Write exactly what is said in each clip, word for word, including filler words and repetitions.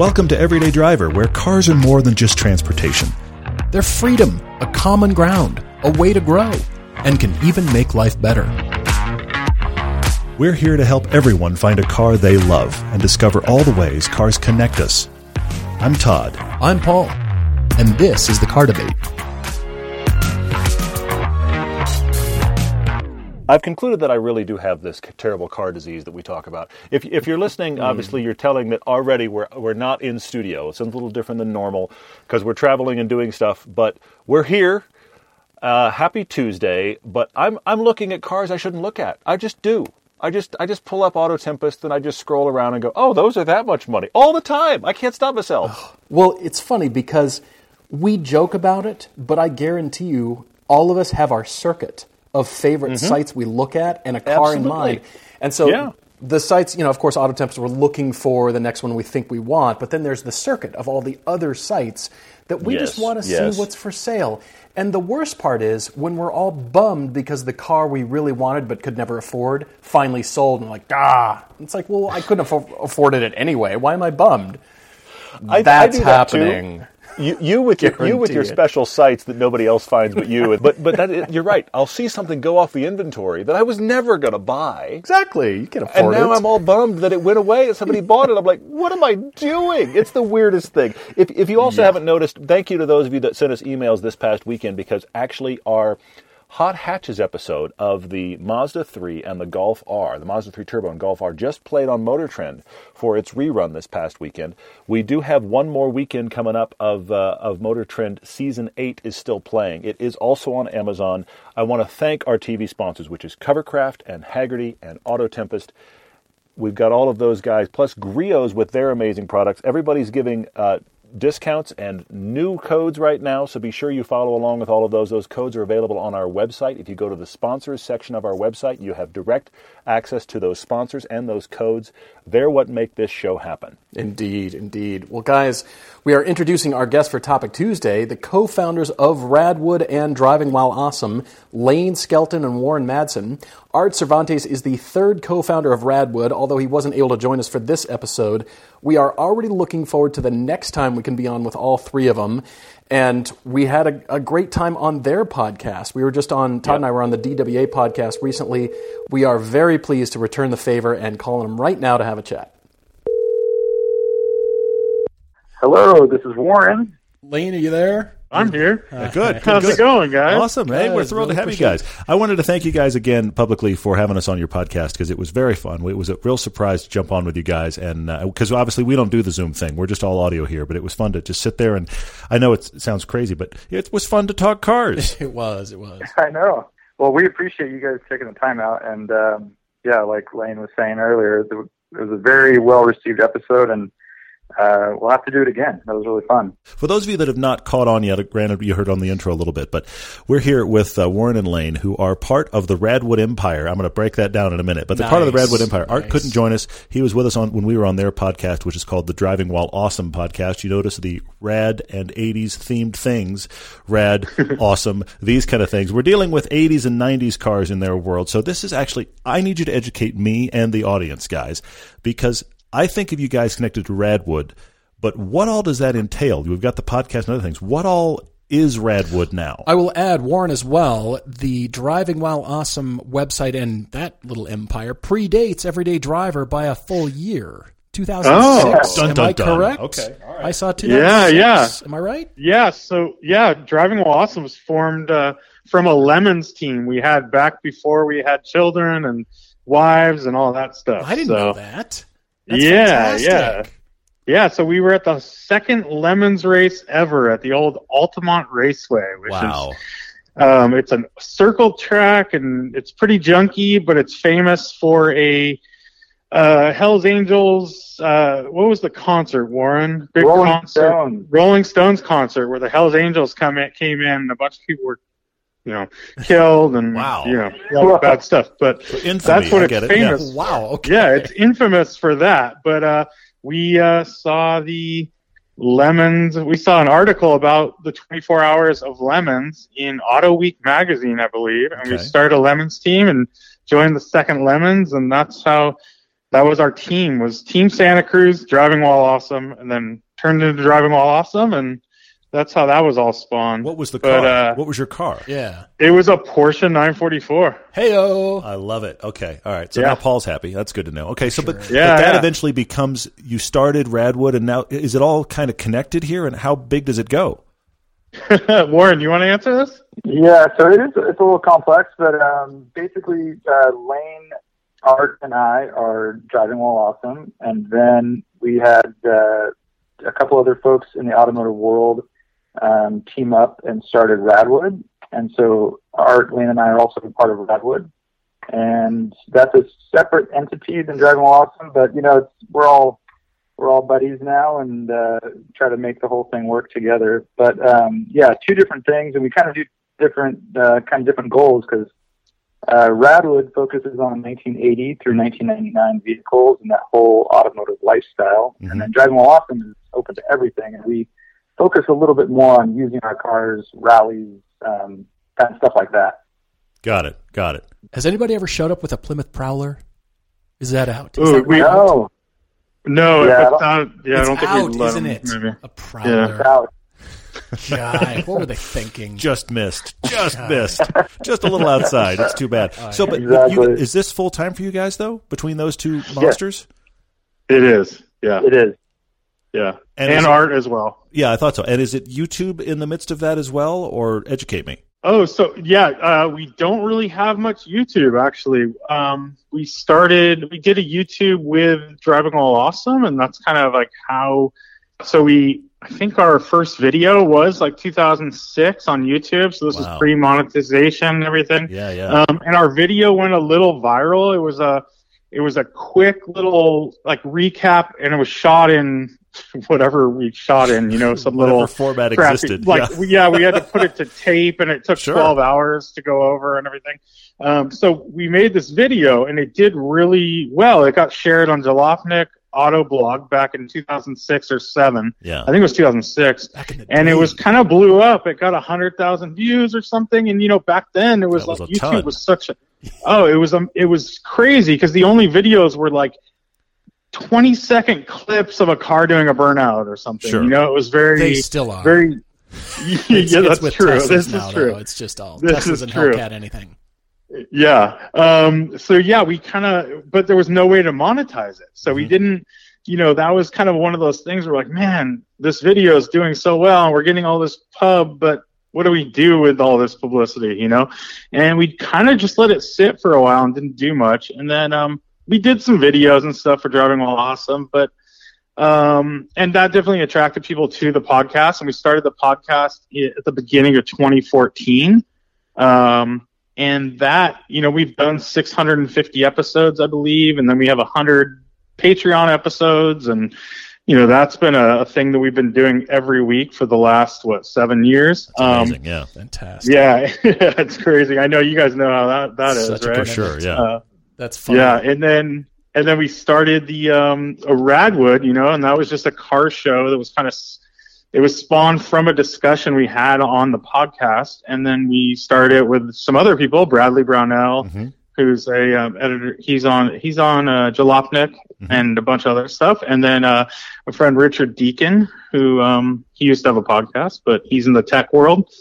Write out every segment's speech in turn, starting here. Welcome to Everyday Driver, where cars are more than just transportation. They're freedom, a common ground, a way to grow, and can even make life better. We're here to help everyone find a car they love and discover all the ways cars connect us. I'm Todd. I'm Paul. And this is The Car Debate. I've concluded that I really do have this terrible car disease that we talk about. If if you're listening, obviously you're telling that already we're we're not in studio. It's a little different than normal because we're traveling and doing stuff, but we're here. Uh, happy Tuesday, but I'm I'm looking at cars I shouldn't look at. I just do. I just I just pull up AutoTempest and I just scroll around and go, "Oh, those are that much money." All the time. I can't stop myself. Well, it's funny because we joke about it, but I guarantee you all of us have our circuit of favorite mm-hmm. sites we look at and a car Absolutely. in mind. And so yeah. the sites, you know, of course, AutoTempest, we're looking for the next one we think we want, but then there's the circuit of all the other sites that we yes. just want to yes. see what's for sale. And the worst part is when we're all bummed because the car we really wanted but could never afford finally sold, and we're like, ah, it's like, well, I couldn't have afforded it anyway. Why am I bummed? I, That's I happening. That You, you with your, you with your special sites that nobody else finds but you. But but that, you're right. I'll see something go off the inventory that I was never going to buy. Exactly. You can afford it. And now it. I'm all bummed that it went away and somebody bought it. I'm like, what am I doing? It's the weirdest thing. If if you also yeah. haven't noticed, thank you to those of you that sent us emails this past weekend, because actually our Hot Hatches episode of the Mazda three and the Golf R, the Mazda three Turbo and Golf R, just played on Motor Trend for its rerun this past weekend. We do have one more weekend coming up of uh, of Motor Trend. Season eight is still playing. It is also on Amazon. I want to thank our T V sponsors, which is Covercraft and Hagerty and AutoTempest. We've got all of those guys, plus Griot's with their amazing products. Everybody's giving Uh, discounts and new codes right now, so be sure you follow along with all of those. Those codes are available on our website. If you go to the sponsors section of our website, you have direct access to those sponsors and those codes. They're what make this show happen. Indeed, indeed. Well, guys, we are introducing our guest for Topic Tuesday, the co-founders of Radwood and Driving While Awesome, Lane Skelton and Warren Madsen. Art Cervantes is the third co-founder of Radwood, although he wasn't able to join us for this episode. We are already looking forward to the next time we can be on with all three of them. And we had a, a great time on their podcast. We were just on, Todd yep. and I were on the D W A podcast recently. We are very pleased to return the favor and calling them right now to have a chat. Hello, this is Warren. Lane, are you there? I'm here. Uh, good. good. How's good. it going, guys? Awesome, man. Hey, we're thrilled really to have you guys. I wanted to thank you guys again publicly for having us on your podcast because it was very fun. It was a real surprise to jump on with you guys, and because uh, obviously we don't do the Zoom thing. We're just all audio here, but it was fun to just sit there, and I know it sounds crazy, but it was fun to talk cars. It was. It was. I know. Well, we appreciate you guys taking the time out, and um, yeah, like Lane was saying earlier, it was a very well-received episode, and Uh, we'll have to do it again. That was really fun. For those of you that have not caught on yet, granted you heard on the intro a little bit, but we're here with uh, Warren and Lane, who are part of the Radwood Empire. I'm going to break that down in a minute, but they're nice. part of the Radwood Empire. Art nice. couldn't join us. He was with us on when we were on their podcast, which is called the Driving While Awesome podcast. You notice the rad and eighties themed things, rad, awesome, these kind of things. We're dealing with eighties and nineties cars in their world. So this is actually, I need you to educate me and the audience, guys, because I think of you guys connected to Radwood, but what all does that entail? We've got the podcast and other things. What all is Radwood now? I will add, Warren, as well, the Driving While Awesome website and that little empire predates Everyday Driver by a full year, two thousand six. Oh. Dun, dun, Am I dun. correct? Okay. All right. I saw two thousand six. Yeah, yeah. Am I right? Yeah, so, yeah, Driving While Awesome was formed uh, from a Lemons team we had back before we had children and wives and all that stuff. I didn't so. know that. That's yeah, fantastic. yeah, yeah. So we were at the second Lemons race ever at the old Altamont Raceway, which wow. is um, it's a circle track and it's pretty junky, but it's famous for a uh, Hells Angels. Uh, what was the concert, Warren? Big Rolling concert, Stone. Rolling Stones concert, where the Hells Angels come in, came in, and a bunch of people were, you know, killed and wow. you know, all bad stuff. But infamy, that's what I it's famous. It. Yeah. Wow. Okay. Yeah, it's infamous for that. But uh, we uh, saw the Lemons. We saw an article about the twenty-four hours of Lemons in Auto Week magazine, I believe. And okay. we started a Lemons team and joined the second Lemons, and that's how that was our team, was Team Santa Cruz, Driving While Awesome, and then turned into Driving While Awesome, and that's how that was all spawned. What was the but, car? Uh, what was your car? Yeah. It was a Porsche nine forty-four. Hey-o. I love it. Okay. All right. So yeah. Now Paul's happy. That's good to know. Okay. So, sure. but, yeah, but that yeah. eventually becomes, you started Radwood, and now is it all kind of connected here, and how big does it go? Warren, you want to answer this? Yeah. So it is, it's a little complex, but um, basically uh, Lane, Art, and I are Driving While Awesome. And then we had uh, a couple other folks in the automotive world um team up and started Radwood, and so Art, Lane, and I are also part of Radwood, and that's a separate entity than Driving While Awesome, but you know, it's, we're all we're all buddies now, and uh try to make the whole thing work together. But um yeah, two different things, and we kind of do different uh kind of different goals, because uh Radwood focuses on nineteen eighty through nineteen ninety-nine vehicles and that whole automotive lifestyle, mm-hmm. and then Driving While Awesome is open to everything, and we focus a little bit more on using our cars, rallies, um, and stuff like that. Got it. Got it. Has anybody ever showed up with a Plymouth Prowler? Is that out? Is Ooh, that we, out? No. No, yeah, it's not. Yeah, I don't think we let them. It's out, isn't it? A Prowler. Yeah. Out. God, what were they thinking? Just missed. Just God. missed. Just a little outside. It's too bad. Right. So, but exactly. you, is this full time for you guys though? Between those two monsters? Yeah. It is. Yeah. It is. Yeah, and, and Art it, as well. Yeah, I thought so. And is it YouTube in the midst of that as well, or educate me? Oh, so yeah, uh, we don't really have much YouTube, actually. Um, we started, we did a YouTube with Driving All Awesome, and that's kind of like how, so we, I think our first video was like two thousand six on YouTube, so this wow. is pre-monetization and everything. Yeah, yeah. Um, and our video went a little viral. It was a, it was a quick little like recap, and it was shot in whatever we shot in, you know, some little format crappy, existed. Like, yeah. We, yeah, we had to put it to tape, and it took sure. twelve hours to go over and everything. Um, so we made this video, and it did really well. It got shared on Jalopnik Auto Blog back in two thousand six or seven. Yeah, I think it was two thousand six. And day. It was kind of blew up. It got one hundred thousand views or something. And, you know, back then it was that like was YouTube ton. was such a, oh, it was, um, it was crazy, because the only videos were like twenty second clips of a car doing a burnout or something. Sure. You know, it was very, they still are. Very, it's, yeah, that's true. Teslas this now, is true. Though. It's just all this Teslas is and true. Hellcat anything. Yeah. Um, so yeah, we kind of, but there was no way to monetize it. So mm-hmm. we didn't, you know, that was kind of one of those things where we're like, man, this video is doing so well and we're getting all this pub, but what do we do with all this publicity, you know? And we kind of just let it sit for a while and didn't do much. And then, um, we did some videos and stuff for Driving While Awesome, but um, and that definitely attracted people to the podcast. And we started the podcast at the beginning of twenty fourteen, um, and that, you know, we've done six hundred fifty episodes, I believe, and then we have one hundred Patreon episodes, and you know, that's been a, a thing that we've been doing every week for the last what seven years. That's amazing, um, yeah, fantastic. Yeah, it's crazy. I know you guys know how that that Such is, right? For sure, yeah. Uh, That's fun. Yeah, and then and then we started the um, a Radwood, you know, and that was just a car show that was kind of it was spawned from a discussion we had on the podcast, and then we started it with some other people, Bradley Brownell, mm-hmm. who's a um, editor. He's on he's on uh, Jalopnik mm-hmm. and a bunch of other stuff, and then uh, a friend Richard Deacon, who um, he used to have a podcast, but he's in the tech world.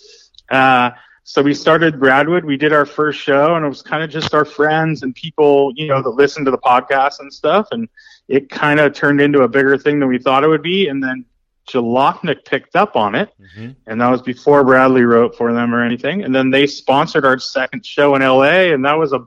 Uh, So we started Radwood. We did our first show, and it was kind of just our friends and people, you know, that listened to the podcast and stuff. And it kind of turned into a bigger thing than we thought it would be. And then Jalopnik picked up on it, mm-hmm. and that was before Bradley wrote for them or anything. And then they sponsored our second show in L A, and that was a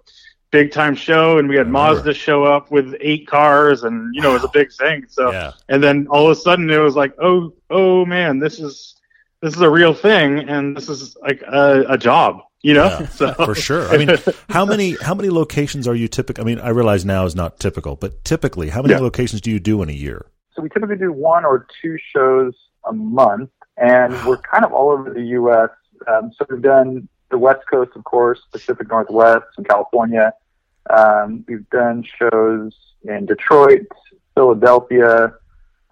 big time show. And we had Mazda show up with eight cars, and you know, wow. it was a big thing. So, yeah. and then all of a sudden, it was like, oh, oh man, this is. This is a real thing, and this is like a, a job, you know? Yeah, so. For sure. I mean, how many how many locations are you typically – I mean, I realize now is not typical, but typically, how many yeah. locations do you do in a year? So we typically do one or two shows a month, and we're kind of all over the U S Um, so we've done the West Coast, of course, Pacific Northwest and California. Um, we've done shows in Detroit, Philadelphia,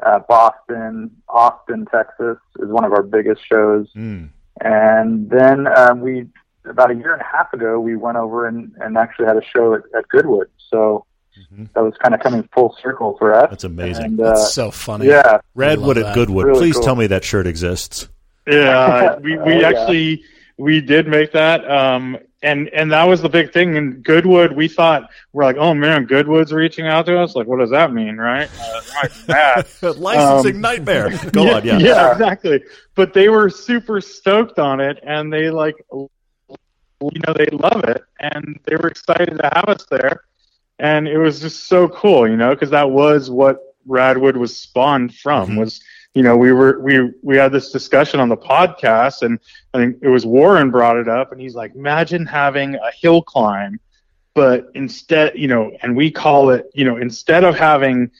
Uh, Boston, Austin, Texas is one of our biggest shows. Mm. And then um, we, about a year and a half ago, we went over and, and actually had a show at, at Goodwood. So Mm-hmm. That was kind of coming full circle for us. That's amazing. And, uh, That's so funny. Yeah. Radwood and Goodwood. Really Please cool. tell me that shirt exists. Yeah, we, we oh, actually yeah. we did make that. Um, and, and that was the big thing. In Goodwood, we thought, we're like, oh, man, Goodwood's reaching out to us? Like, what does that mean, right? Uh, like that. Licensing um, nightmare. Go yeah, on, yeah. Yeah, exactly. But they were super stoked on it, and they, like, you know, they love it, and they were excited to have us there. And it was just so cool, you know, because that was what Radwood was spawned from, mm-hmm. was, you know, we were, we, we had this discussion on the podcast, and I think it was Warren brought it up, and he's like, imagine having a hill climb, but instead, you know, and we call it, you know, instead of having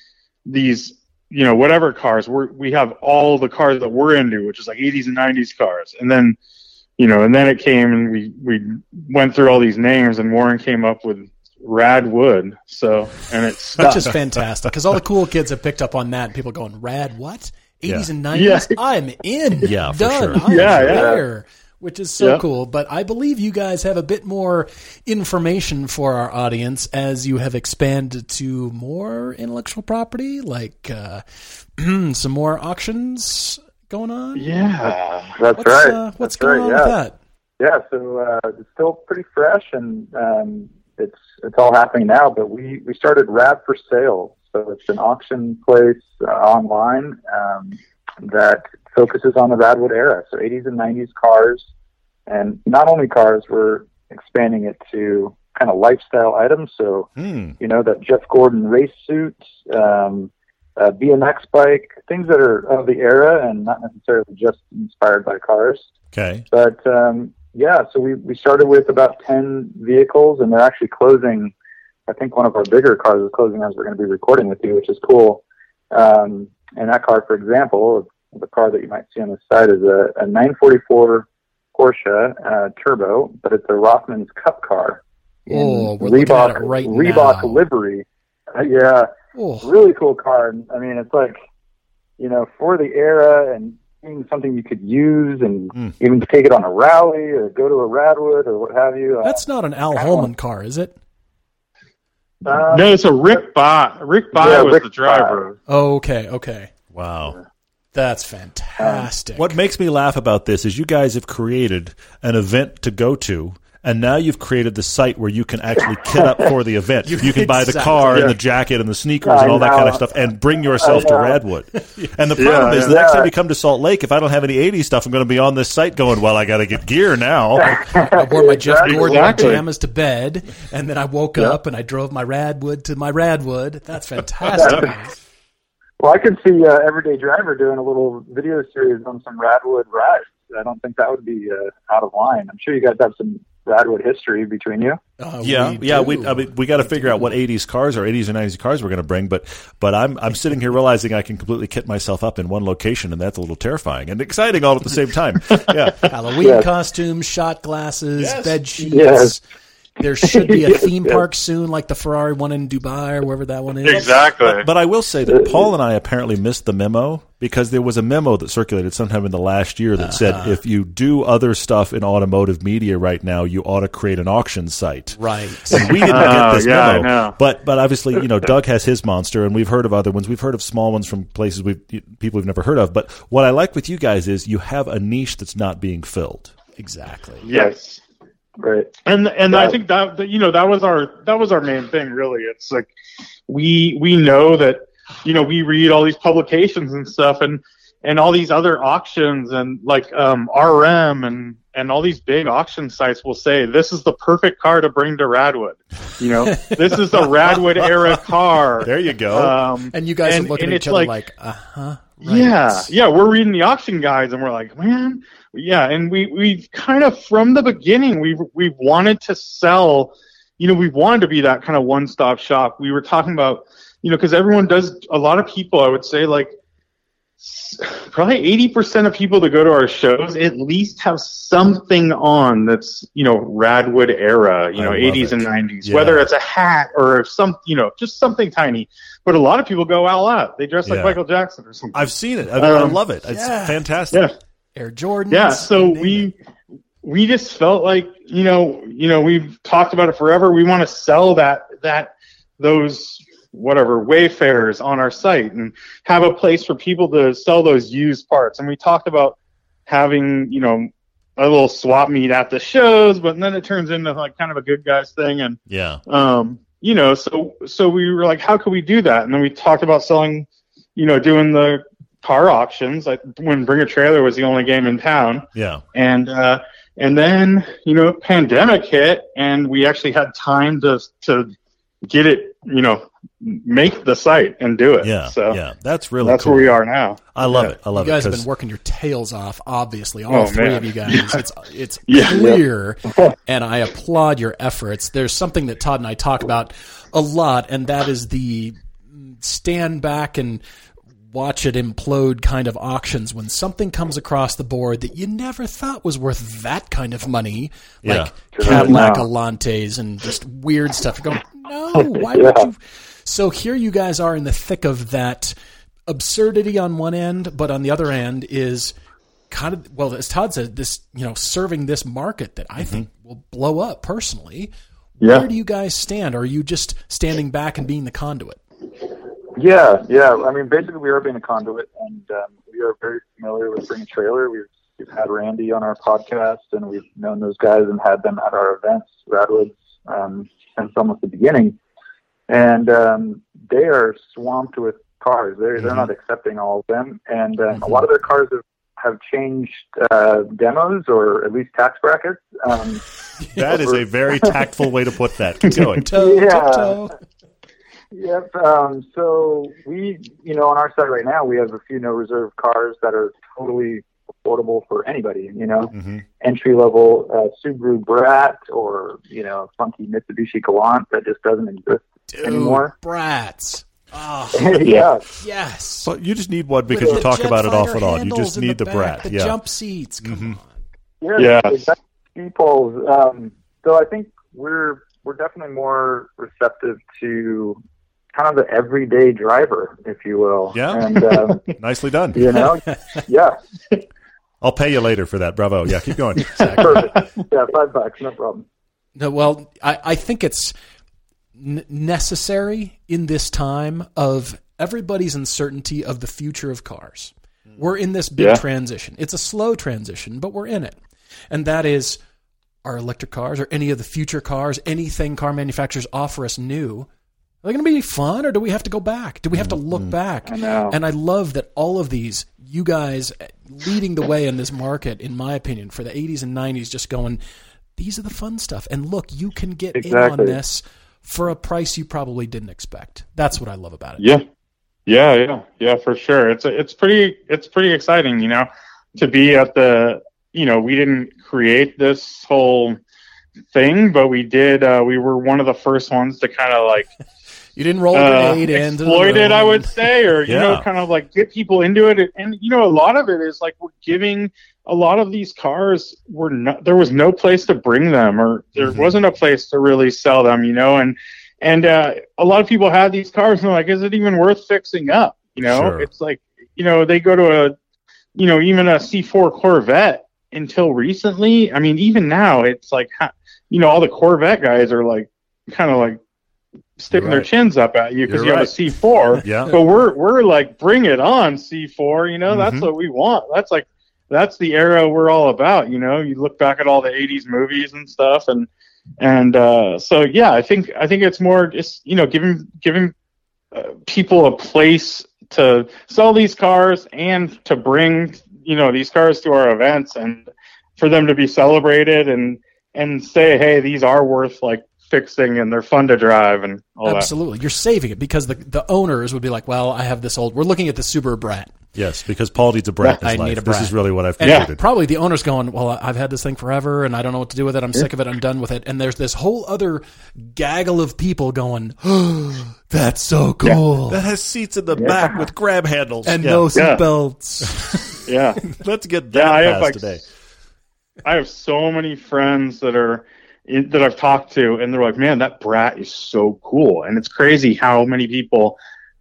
these, you know, whatever cars, we we have all the cars that we're into, which is like eighties and nineties cars. And then, you know, and then it came, and we, we went through all these names, and Warren came up with Radwood, so, and it's which is fantastic, because all the cool kids have picked up on that, and people going, Rad what? eighties yeah. and nineties? Yeah. I'm in. Yeah, Done. For sure. I'm yeah, there. Yeah. Which is so yep. cool. But I believe you guys have a bit more information for our audience as you have expanded to more intellectual property, like uh, some more auctions going on? Yeah, that's what's, right. Uh, what's that's going right, on yeah. with that? Yeah, so uh, it's still pretty fresh, and um, it's it's all happening now, but we, we started Rad for Sale. So it's an auction place uh, online um, that focuses on the Radwood era. So eighties and nineties cars, and not only cars, we're expanding it to kind of lifestyle items. So, mm. you know, that Jeff Gordon race suit, um, a B M X bike, things that are of the era and not necessarily just inspired by cars. Okay. But, um, yeah, so we, we started with about ten vehicles, and they're actually closing. I think one of our bigger cars is closing as we're going to be recording with you, which is cool. Um, and that car, for example, the car that you might see on the side is a, a nine forty-four Porsche uh, Turbo, but it's a Rothman's Cup car. Oh, we're looking at it right now. Reebok livery. Uh, yeah, oh. Really cool car. I mean, it's like, you know, for the era and being something you could use and mm. even take it on a rally or go to a Radwood or what have you. That's uh, not an Al Holman car, is it? Um, no, it's a Rick Byer. Rick Byer yeah, was Rick the driver. Oh, okay, okay. Wow. That's fantastic. Um, what makes me laugh about this is you guys have created an event to go to, and now you've created the site where you can actually kit up for the event. You, you can buy the car yeah. and the jacket and the sneakers I and all know. that kind of stuff and bring yourself to Radwood. And the problem yeah, is yeah. the next time you come to Salt Lake, if I don't have any eighties stuff, I'm going to be on this site going, well, I got to get gear now. I wore my Jeff Gordon exactly. pajamas to bed, and then I woke yep. up and I drove my Radwood to my Radwood. That's fantastic. Well, I could see uh, Everyday Driver doing a little video series on some Radwood rides. I don't think that would be uh, out of line. I'm sure you guys have some Radwood history between you. Uh, yeah, we yeah. We I mean, we got to figure do. out what eighties cars or eighties and nineties cars we're going to bring. But but I'm I'm sitting here realizing I can completely kit myself up in one location, and that's a little terrifying and exciting all at the same time. Yeah, Halloween yes. costumes, shot glasses, yes. bed sheets. Yes. There should be a theme park soon, like the Ferrari one in Dubai or wherever that one is. Exactly. But, but I will say that Paul and I apparently missed the memo, because there was a memo that circulated sometime in the last year that uh-huh. said if you do other stuff in automotive media right now, you ought to create an auction site. Right. And we didn't uh, get this yeah, memo. I know. But but obviously, you know, Doug has his monster, and we've heard of other ones. We've heard of small ones from places we've people we've never heard of. But what I like with you guys is you have a niche that's not being filled. Exactly. Yes. Right. And and yeah. I think that, that you know that was our that was our main thing, really. It's like we we know that, you know, we read all these publications and stuff, and and all these other auctions, and like um, R M and and all these big auction sites will say this is the perfect car to bring to Radwood. You know, this is the Radwood era car. There you go. Um, and you guys and, are looking at each other like, like uh huh. Right. Yeah, yeah, we're reading the auction guides, and we're like, man, yeah, and we we've kind of from the beginning we we've wanted to sell, you know, we wanted to be that kind of one-stop shop. We were talking about, you know, because everyone does a lot of people. I would say like probably eighty percent of people that go to our shows at least have something on that's, you know, Radwood era, you know, eighties it. and nineties, yeah. whether it's a hat or some, you know, just something tiny. But a lot of people go all out. They dress like yeah. Michael Jackson or something. I've seen it. I, mean, um, I love it. It's yeah. fantastic. Yeah. Air Jordans. Yeah. So we we just felt like, you know, you know, we've talked about it forever. We want to sell that that those whatever wayfarers on our site and have a place for people to sell those used parts. And we talked about having, you know, a little swap meet at the shows, but then it turns into like kind of a good guys thing. And yeah, um, you know, so, so we were like, how could we do that? And then we talked about selling, you know, doing the car auctions, like when Bring a Trailer was the only game in town. Yeah. And, uh, and then, you know, pandemic hit and we actually had time to, to get it, you know, make the site and do it. Yeah. So yeah, that's really, that's cool. Where we are now. I love yeah. it. I love it. You guys it have been working your tails off, obviously, all oh, three man. of you guys. Yeah. It's, it's yeah. clear. Yeah. And I applaud your efforts. There's something that Todd and I talk about a lot, and that is the stand back and watch it implode kind of auctions when something comes across the board that you never thought was worth that kind of money, yeah. like Cadillac no. Elantes and just weird stuff. You're going, no, why yeah. would you? So here you guys are in the thick of that absurdity on one end, but on the other end is kind of, well, as Todd said, this, you know, serving this market that I mm-hmm. think will blow up personally. Yeah. Where do you guys stand? Or are you just standing back and being the conduit? Yeah, yeah. I mean, basically, we are being a conduit, and um, we are very familiar with Bring a Trailer. We've we've had Randy on our podcast, and we've known those guys and had them at our events, Radwood's, um, since almost the beginning. And um, they are swamped with cars. They're mm-hmm. they're not accepting all of them, and um, mm-hmm. a lot of their cars have have changed uh, demos or at least tax brackets. Um, that over- is a very tactful way to put that. Keep going. Toe, yeah. Toe. Yep. Um, so we, you know, on our side right now, we have a few no reserve cars that are totally affordable for anybody, you know, mm-hmm. entry level uh, Subaru Brat or, you know, funky Mitsubishi Galant that just doesn't exist Dude, anymore. Brats. Oh, yeah. Yes. Well, you just need one because With you talk about it off and on. You just need the, the Brat. The yeah. jump seats. Come mm-hmm. on. Yeah. Yes. Exactly. People. Um, so I think we're, we're definitely more receptive to kind of the everyday driver, if you will. Yeah. And, um, nicely done. You know? Yeah. I'll pay you later for that. Bravo. Yeah, keep going. Exactly. Perfect. Yeah, five bucks. No problem. No, well, I, I think it's n- necessary in this time of everybody's uncertainty of the future of cars. We're in this big yeah. transition. It's a slow transition, but we're in it. And that is our electric cars or any of the future cars, anything car manufacturers offer us new. Are they going to be fun, or do we have to go back? Do we have to look back? I know. And I love that all of these, you guys leading the way in this market, in my opinion, for the eighties and nineties, just going, these are the fun stuff. And look, you can get exactly. in on this for a price you probably didn't expect. That's what I love about it. Yeah, yeah, yeah, yeah, for sure. It's a, it's pretty it's pretty exciting, you know, to be at the, you know, we didn't create this whole thing, but we did. Uh, we were one of the first ones to kind of like. You didn't roll uh, grenade into exploit it, I would say, or, you yeah. know, kind of like get people into it. And, you know, a lot of it is like we're giving a lot of these cars were not, there was no place to bring them or there mm-hmm. wasn't a place to really sell them, you know, and, and uh, a lot of people had these cars and they're like, is it even worth fixing up? You know, sure. It's like, you know, they go to a, you know, even a C four Corvette until recently. I mean, even now it's like, you know, all the Corvette guys are like, kind of like, sticking right. their chins up at you because you right. have a C four. Yeah. But we're we're like, bring it on, C four. You know, that's mm-hmm. what we want. That's like, that's the era we're all about. You know, you look back at all the eighties movies and stuff, and and uh, so yeah, I think I think it's more just, you know, giving giving uh, people a place to sell these cars and to bring, you know, these cars to our events and for them to be celebrated and and say, hey, these are worth like. Fixing and they're fun to drive and all Absolutely. that. Absolutely. You're saving it because the the owners would be like, well, I have this old, we're looking at the Subaru Brat. Yes, because Paul needs a brat in his I life. Need a brat. This is really what I've created. Yeah. Probably the owner's going, well, I've had this thing forever and I don't know what to do with it. I'm yeah. sick of it. I'm done with it. And there's this whole other gaggle of people going, oh, that's so cool. Yeah. That has seats in the yeah. back with grab handles. And yeah. no seatbelts. Yeah. yeah. Let's get that yeah, I have like, today. I have so many friends that are, that I've talked to and they're like, man, that Brat is so cool. And it's crazy how many people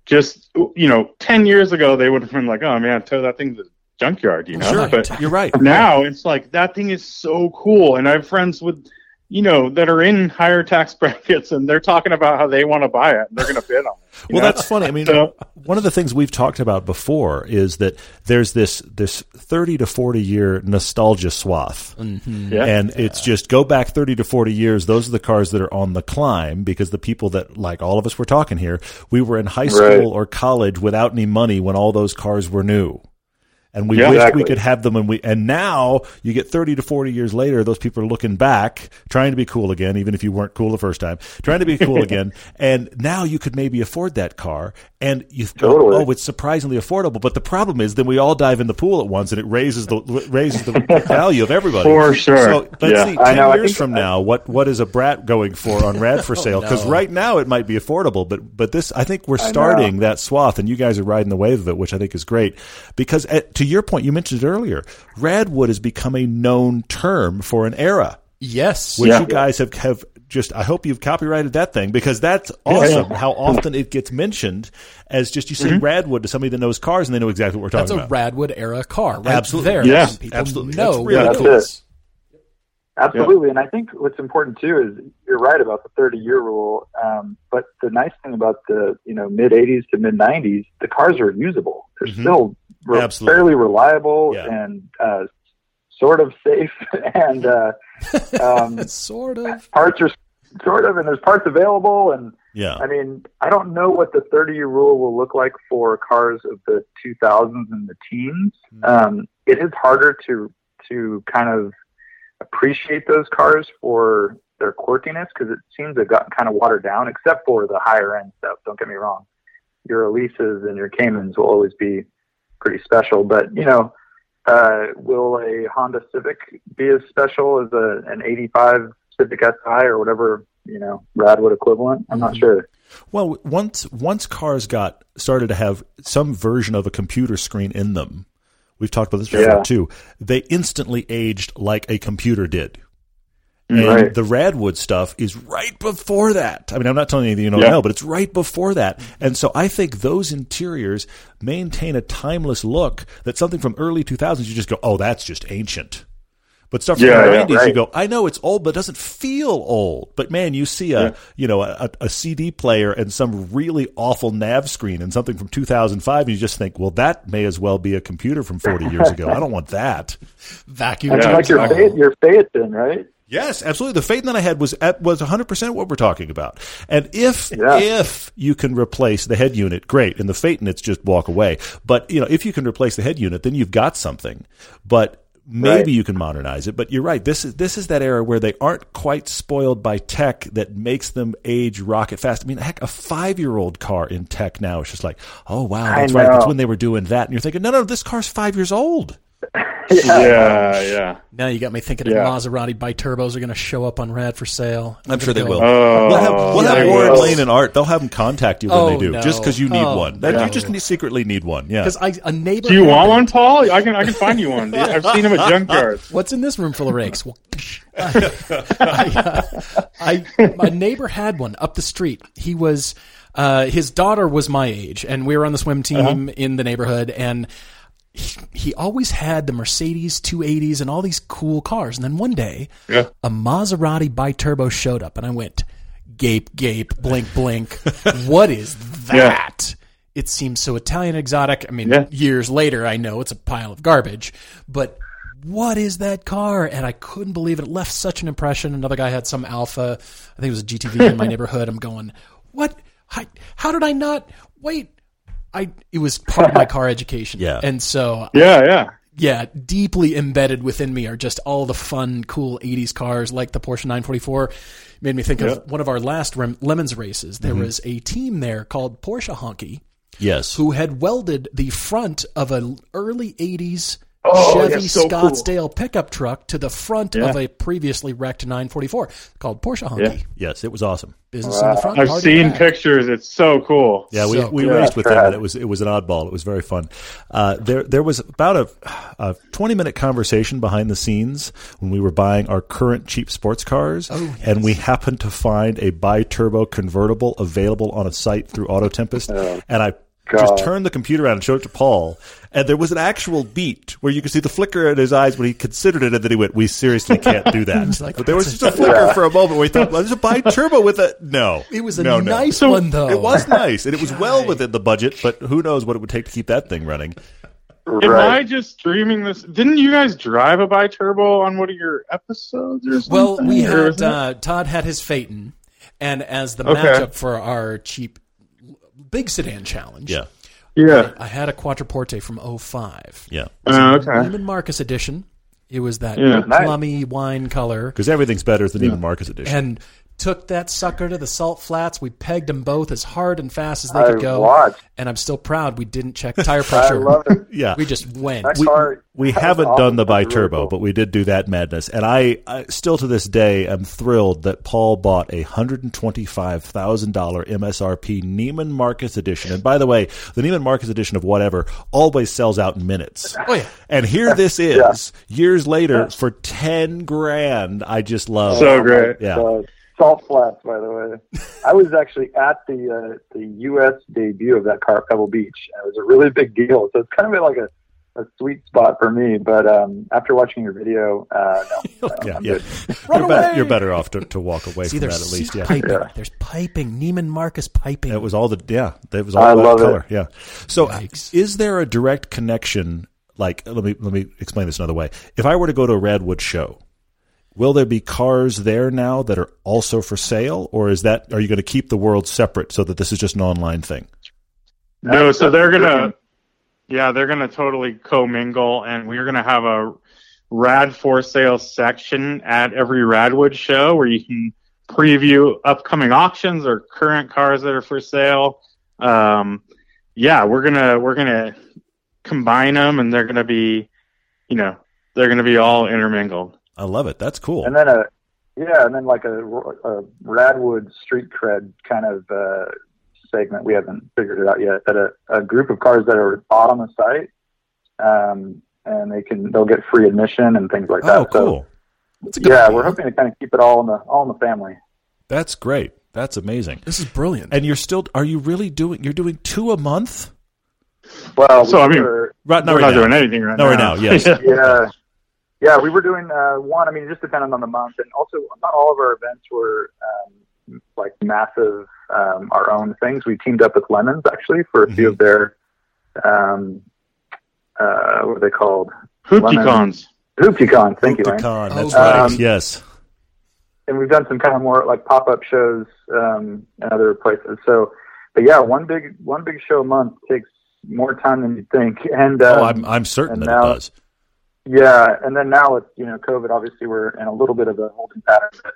just, you know, ten years ago, they would have been like, oh man, tow that thing to the junkyard, you know, sure, but you're right. Now it's like, that thing is so cool. And I have friends with you know, that are in higher tax brackets, and they're talking about how they want to buy it, and they're going to bid on it. Well, know? That's funny. I mean, so, one of the things we've talked about before is that there's this this thirty to forty year nostalgia swath. Mm-hmm. Yeah. And it's just go back thirty to forty years. Those are the cars that are on the climb, because the people that, like all of us were talking here, we were in high school right. or college without any money when all those cars were new. And we yeah, wished exactly. we could have them. And we and now you get thirty to forty years later, those people are looking back, trying to be cool again, even if you weren't cool the first time, trying to be cool again. And now you could maybe afford that car. And you totally. oh, it's surprisingly affordable. But the problem is then we all dive in the pool at once, and it raises the raises the value of everybody. For sure. So let's yeah. see, ten I know, years I think from I... now, what, what is a Brat going for on Rad for Sale? Because oh, no. right now it might be affordable. But, but this, I think we're starting that swath, and you guys are riding the wave of it, which I think is great. Because at, to your point, you mentioned it earlier, Radwood has become a known term for an era. Yes. Which yeah. you guys have have. Just, I hope you've copyrighted that thing, because that's awesome how often it gets mentioned as just you say mm-hmm. Radwood to somebody that knows cars and they know exactly what we're talking that's about. That's a Radwood era car, right? Absolutely. There. Yes. People Absolutely. Know that's really yeah, cool. That's it. Absolutely. Yeah. And I think what's important too is you're right about the thirty year rule. Um, but the nice thing about the, you know, mid eighties to mid nineties, the cars are usable. They're mm-hmm. still re- fairly reliable yeah. and, uh, sort of safe, and uh, um, sort of parts are sort of, and there's parts available, and yeah. I mean, I don't know what the thirty year rule will look like for cars of the two thousands and the teens. Mm-hmm. Um, it is harder to to kind of appreciate those cars for their quirkiness, because it seems they've gotten kind of watered down, except for the higher end stuff. Don't get me wrong, your Elises and your Caymans will always be pretty special, but you know. Uh, will a Honda Civic be as special as a, an eighty-five Civic S I or whatever, you know, Radwood equivalent? I'm not sure. Well, once once cars got started to have some version of a computer screen in them, we've talked about this before yeah. too, they instantly aged like a computer did. And right. the Radwood stuff is right before that. I mean, I'm not telling you that you don't yeah. know, but it's right before that. And so I think those interiors maintain a timeless look that something from early two thousands, you just go, oh, that's just ancient. But stuff from yeah, the nineties, yeah, right. you go, I know it's old, but it doesn't feel old. But, man, you see a yeah. you know a, a C D player and some really awful nav screen and something from two thousand five, and you just think, well, that may as well be a computer from forty years ago. I don't want that. Vacuum. That's like your, Phaeton, your Phaeton, right? Yes, absolutely. The Phaeton that I had was at, was one hundred percent what we're talking about. And if yeah. if you can replace the head unit, great. In the Phaeton, it's just walk away. But you know, if you can replace the head unit, then you've got something. But maybe right. you can modernize it. But you're right. This is this is that era where they aren't quite spoiled by tech that makes them age rocket fast. I mean, heck, a five-year-old car in tech now is just like, oh, wow, that's right. That's when they were doing that. And you're thinking, no, no, this car's five years old. Yeah. yeah, yeah. Now you got me thinking yeah. that Maserati Biturbos are going to show up on Rad for Sale. I'm, I'm sure they will. Oh, we'll have, we'll have Warren, Lane, and Art. They'll have them contact you when oh, they do, no. just because you need oh, one. That, no. You just need, secretly need one. Yeah. Because a neighbor. Do you want had... one, Paul? I can. I can find you one. I've seen them at junkyards. What's in this room full of rakes? Well, I, I, uh, I my neighbor had one up the street. He was uh, his daughter was my age, and we were on the swim team uh-huh. in the neighborhood, and. He, he always had the Mercedes two eighties and all these cool cars. And then one day, yeah. a Maserati Biturbo showed up, and I went, gape, gape, blink, blink. What is that? Yeah. It seems so Italian exotic. I mean, yeah. years later, I know it's a pile of garbage. But what is that car? And I couldn't believe it. It left such an impression. Another guy had some Alfa. I think it was a G T V in my neighborhood. I'm going, what? How, how did I not? Wait. I it was part of my car education, yeah. and so yeah, yeah, yeah. Deeply embedded within me are just all the fun, cool eighties cars, like the Porsche nine forty-four. Made me think yep. of one of our last rem- Lemons races. There mm-hmm. was a team there called Porsche Honky, yes, who had welded the front of an early eighties oh, Chevy so Scottsdale cool. pickup truck to the front yeah. of a previously wrecked nine forty-four called Porsche Honky. Yeah. Yes, it was awesome. Business wow. in the front. I've seen pictures. It's so cool. Yeah, we so we cool. raced with them, and it was it was an oddball. It was very fun. Uh, there there was about a, a twenty minute conversation behind the scenes when we were buying our current cheap sports cars, oh, yes. and we happened to find a bi-turbo convertible available on a site through AutoTempest, oh. and I. God. Just turned the computer around and showed it to Paul, and there was an actual beat where you could see the flicker in his eyes when he considered it, and then he went, we seriously can't do that. Like, but there was just a flicker yeah. for a moment where he thought, let's just buy turbo with a no. It was a no, nice no. one, though. It was nice, and it was well within the budget, but who knows what it would take to keep that thing running. Right. Am I just dreaming this? Didn't you guys drive a Biturbo on one of your episodes or something? Well, we had, uh, Todd had his Phaeton, and as the okay. matchup for our cheap big sedan challenge. Yeah. Yeah. I, I had a Quattroporte from oh five. Yeah. Uh, okay. Lemon Marcus edition. It was that yeah, plummy nice. wine color. Because everything's better than yeah. Lemon Marcus edition. And took that sucker to the Salt Flats. We pegged them both as hard and fast as they I could go. Watched. And I'm still proud we didn't check tire pressure. I love it. Yeah. We just went. That we car, we haven't awesome. done the Biturbo, really cool. but we did do that madness. And I, I still to this day am thrilled that Paul bought a one hundred twenty-five thousand dollars M S R P Neiman Marcus edition. And by the way, the Neiman Marcus edition of whatever always sells out in minutes. Oh, yeah. And here this is, yeah. years later, yeah. for ten grand. I just love it. So great. Yeah. So, Salt Flats, by the way. I was actually at the uh, the U S debut of that car at Pebble Beach. It was a really big deal, so it's kind of like a, a sweet spot for me. But um, after watching your video, uh, no, yeah, yeah. You're, better, you're better off to, to walk away See, from that at least. Yeah. Piping. yeah, there's piping. Neiman Marcus piping. It was all the yeah. It was all I about color. It. Yeah. So, Yikes. Is there a direct connection? Like, let me let me explain this another way. If I were to go to a Radwood show, will there be cars there now that are also for sale, or is that are you going to keep the world separate so that this is just an online thing? No, so they're gonna, yeah, they're gonna totally commingle, and we're gonna have a Rad for sale section at every Radwood show where you can preview upcoming auctions or current cars that are for sale. Um, yeah, we're gonna we're gonna combine them, and they're gonna be, you know, they're gonna be all intermingled. I love it. That's cool. And then a, yeah, and then like a, a Radwood street cred kind of uh, segment. We haven't figured it out yet. But a, a group of cars that are bought on the site, um, and they can they'll get free admission and things like that. Oh, cool. That's a good yeah, idea. We're hoping to kind of keep it all in the all in the family. That's great. That's amazing. This is brilliant. And you're still are you really doing? You're doing two a month? Well, so we I mean, were, right, not we're right not now. doing anything right not now. Right now, yes. yeah. Yeah, we were doing uh, one. I mean, it just depended on the month, and also not all of our events were um, like massive um, our own things. We teamed up with Lemons actually for a few of their um, uh, what are they called? Hooptycons. Hooptycons. Thank Hooptycon, you. Hooptycon. That's right. Um, yes. And we've done some kind of more like pop up shows um, and other places. So, but yeah, one big one big show a month takes more time than you think. And um, oh, I'm I'm certain that now, it does. Yeah, and then now with, you know, COVID, obviously we're in a little bit of a holding pattern, but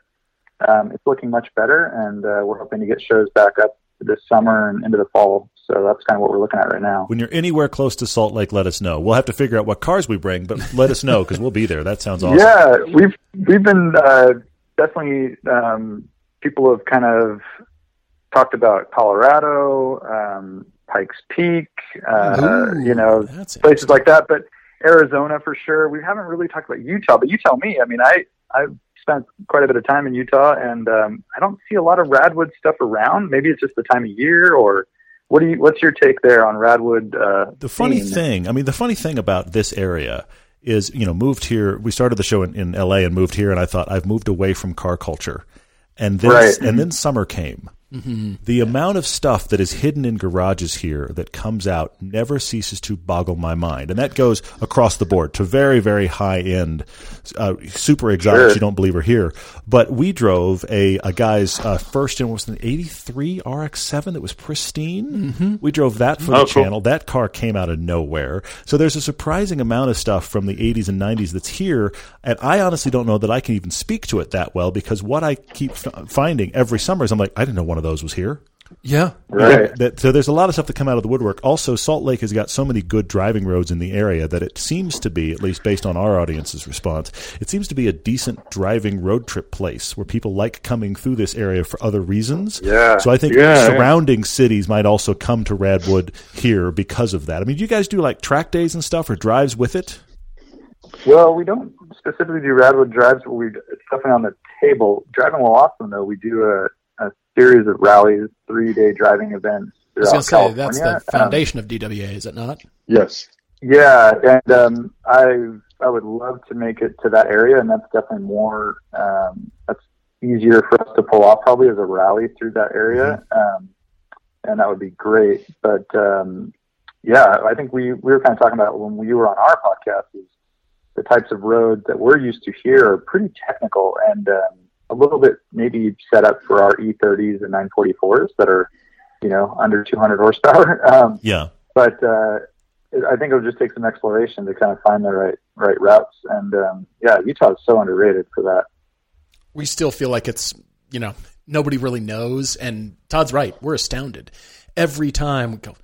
um, it's looking much better, and uh, we're hoping to get shows back up this summer and into the fall, so that's kind of what we're looking at right now. When you're anywhere close to Salt Lake, let us know. We'll have to figure out what cars we bring, but let us know, because we'll be there. That sounds awesome. Yeah, we've, we've been uh, definitely, um, people have kind of talked about Colorado, um, Pikes Peak, uh, Ooh, you know, places like that, but Arizona for sure. We haven't really talked about Utah, but you tell me. I mean, I, I've spent quite a bit of time in Utah, and um, I don't see a lot of Radwood stuff around. Maybe it's just the time of year, or what do you? What's your take there on Radwood? Uh, the funny scene? thing, I mean, the funny thing about this area is, you know, moved here. We started the show in, in L A and moved here, and I thought I've moved away from car culture, and then right. and then summer came. Mm-hmm. The amount of stuff that is hidden in garages here that comes out never ceases to boggle my mind. And that goes across the board to very, very high-end, uh, super exotics sure. you don't believe are here. But we drove a, a guy's uh, first in, was it an eighty-three R X seven that was pristine? Mm-hmm. We drove that for oh, the cool. channel. That car came out of nowhere. So there's a surprising amount of stuff from the eighties and nineties that's here. And I honestly don't know that I can even speak to it that well, because what I keep f- finding every summer is I'm like, I didn't know one of those was here. Yeah. Right. Yeah, that, so there's a lot of stuff that come out of the woodwork. Also, Salt Lake has got so many good driving roads in the area that it seems to be, at least based on our audience's response, it seems to be a decent driving road trip place where people like coming through this area for other reasons. Yeah. So I think yeah, surrounding yeah. cities might also come to Radwood here because of that. I mean, do you guys do like track days and stuff or drives with it? Well, we don't specifically do Radwood drives, but we it's definitely on the table. Driving While Awesome, though, we do a series of rallies, three-day driving events I was going to say, that's the foundation um, of D W A, is it not? Yes. Yeah, and um, I I would love to make it to that area, and that's definitely more, um, that's easier for us to pull off probably as a rally through that area, um, and that would be great. But, um, yeah, I think we, we were kind of talking about when we were on our podcast is the types of roads that we're used to here are pretty technical and um, a little bit maybe set up for our E thirties and nine forty-fours that are, you know, under two hundred horsepower. Um, yeah. But uh, I think it'll just take some exploration to kind of find the right right routes. And, um, yeah, Utah is so underrated for that. We still feel like it's, you know, nobody really knows. And Todd's right. We're astounded. Every time we go,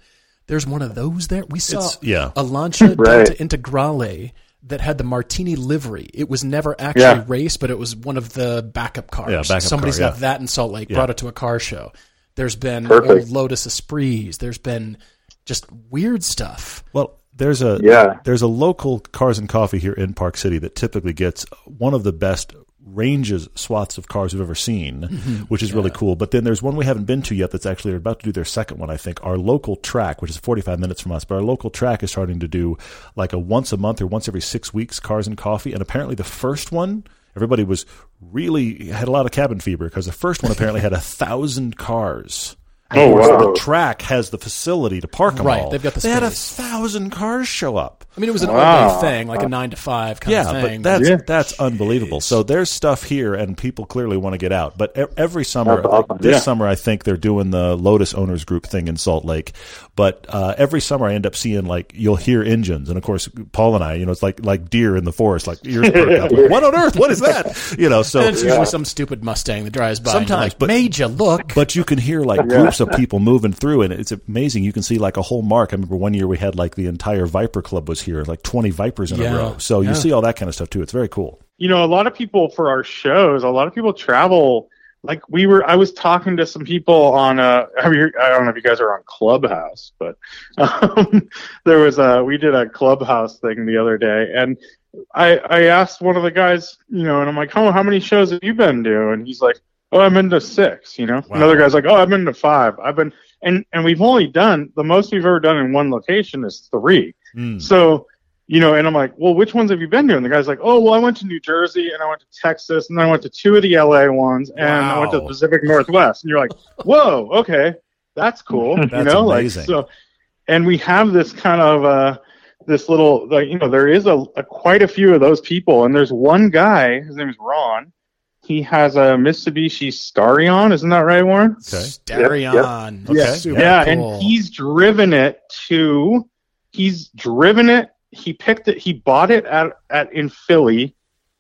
there's one of those there. We saw it's, yeah. a Lancia right. Delta Integrale that had the Martini livery. It was never actually yeah. raced, but it was one of the backup cars. Yeah, backup Somebody's car, got yeah. that in Salt Lake, yeah. brought it to a car show. There's been Perfect. old Lotus Esprits. There's been just weird stuff. Well, there's a yeah. there's a local Cars and Coffee here in Park City that typically gets one of the best ranges, swaths of cars we've ever seen, mm-hmm. which is yeah. really cool. But then there's one we haven't been to yet that's actually about to do their second one, I think. Our local track, which is forty-five minutes from us, but our local track is starting to do like a once a month or once every six weeks Cars and Coffee. And apparently the first one, everybody was really had a lot of cabin fever because the first one apparently had a thousand cars. Oh, wow. The track has the facility to park them right, all. They've got the space. They had a thousand cars show up. I mean, it was an wow. all-day thing, like a nine to five kind yeah, of thing. But that's, yeah, but that's unbelievable. So there's stuff here, and people clearly want to get out. But every summer, awesome. this yeah. summer, I think they're doing the Lotus Owners Group thing in Salt Lake. But uh, every summer, I end up seeing, like, you'll hear engines. And, of course, Paul and I, you know, it's like like deer in the forest, like ears perk up. Like, what on earth? What is that? You know, so. And it's usually yeah. some stupid Mustang that drives by. Sometimes. Like, but, made you look. But you can hear, like, yeah. groups of people moving through, and it's amazing. You can see like a whole mark. I remember one year we had like the entire Viper Club was here, like twenty Vipers in yeah. a row. So yeah. you see all that kind of stuff too. It's very cool. You know, a lot of people for our shows, a lot of people travel. Like we were, I was talking to some people on a, I don't know if you guys are on Clubhouse, but um, there was a, we did a Clubhouse thing the other day, and I, I asked one of the guys, you know, and I'm like, oh, how many shows have you been to? And he's like, oh, I'm into six, you know? Wow. Another guy's like, oh, I've been to five. I've been, and, and we've only done, the most we've ever done in one location is three. Mm. So, you know, and I'm like, well, which ones have you been to? And the guy's like, oh, well, I went to New Jersey, and I went to Texas, and I went to two of the L A ones, and wow. I went to the Pacific Northwest. And you're like, whoa, okay, that's cool. That's you know, amazing. Like, so, and we have this kind of, uh, this little, like, you know, there is a, a quite a few of those people, and there's one guy, his name is Ron. He has a Mitsubishi Starion, isn't that right, Warren? Okay. Starion. Yep, yep. Okay. Super yeah, cool. And he's driven it to he's driven it. He picked it, he bought it at, at in Philly,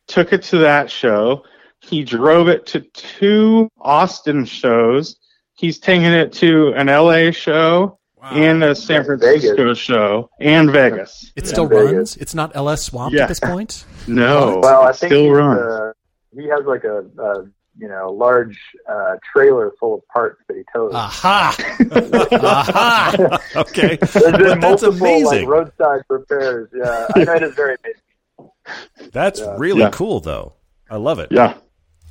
took it to that show. He drove it to two Austin shows. He's taking it to an L A show. Wow. And a San Francisco Vegas. show and Vegas. It still Vegas. runs? It's not L S swamped yeah. at this point? No. Well, I think it still runs. Uh, He has like a, a you know, large uh, trailer full of parts that he tows. Aha! Aha! Okay. There's been multiple amazing. like roadside repairs. Yeah, I know it is very amazing. That's yeah. really yeah. cool, though. I love it. Yeah,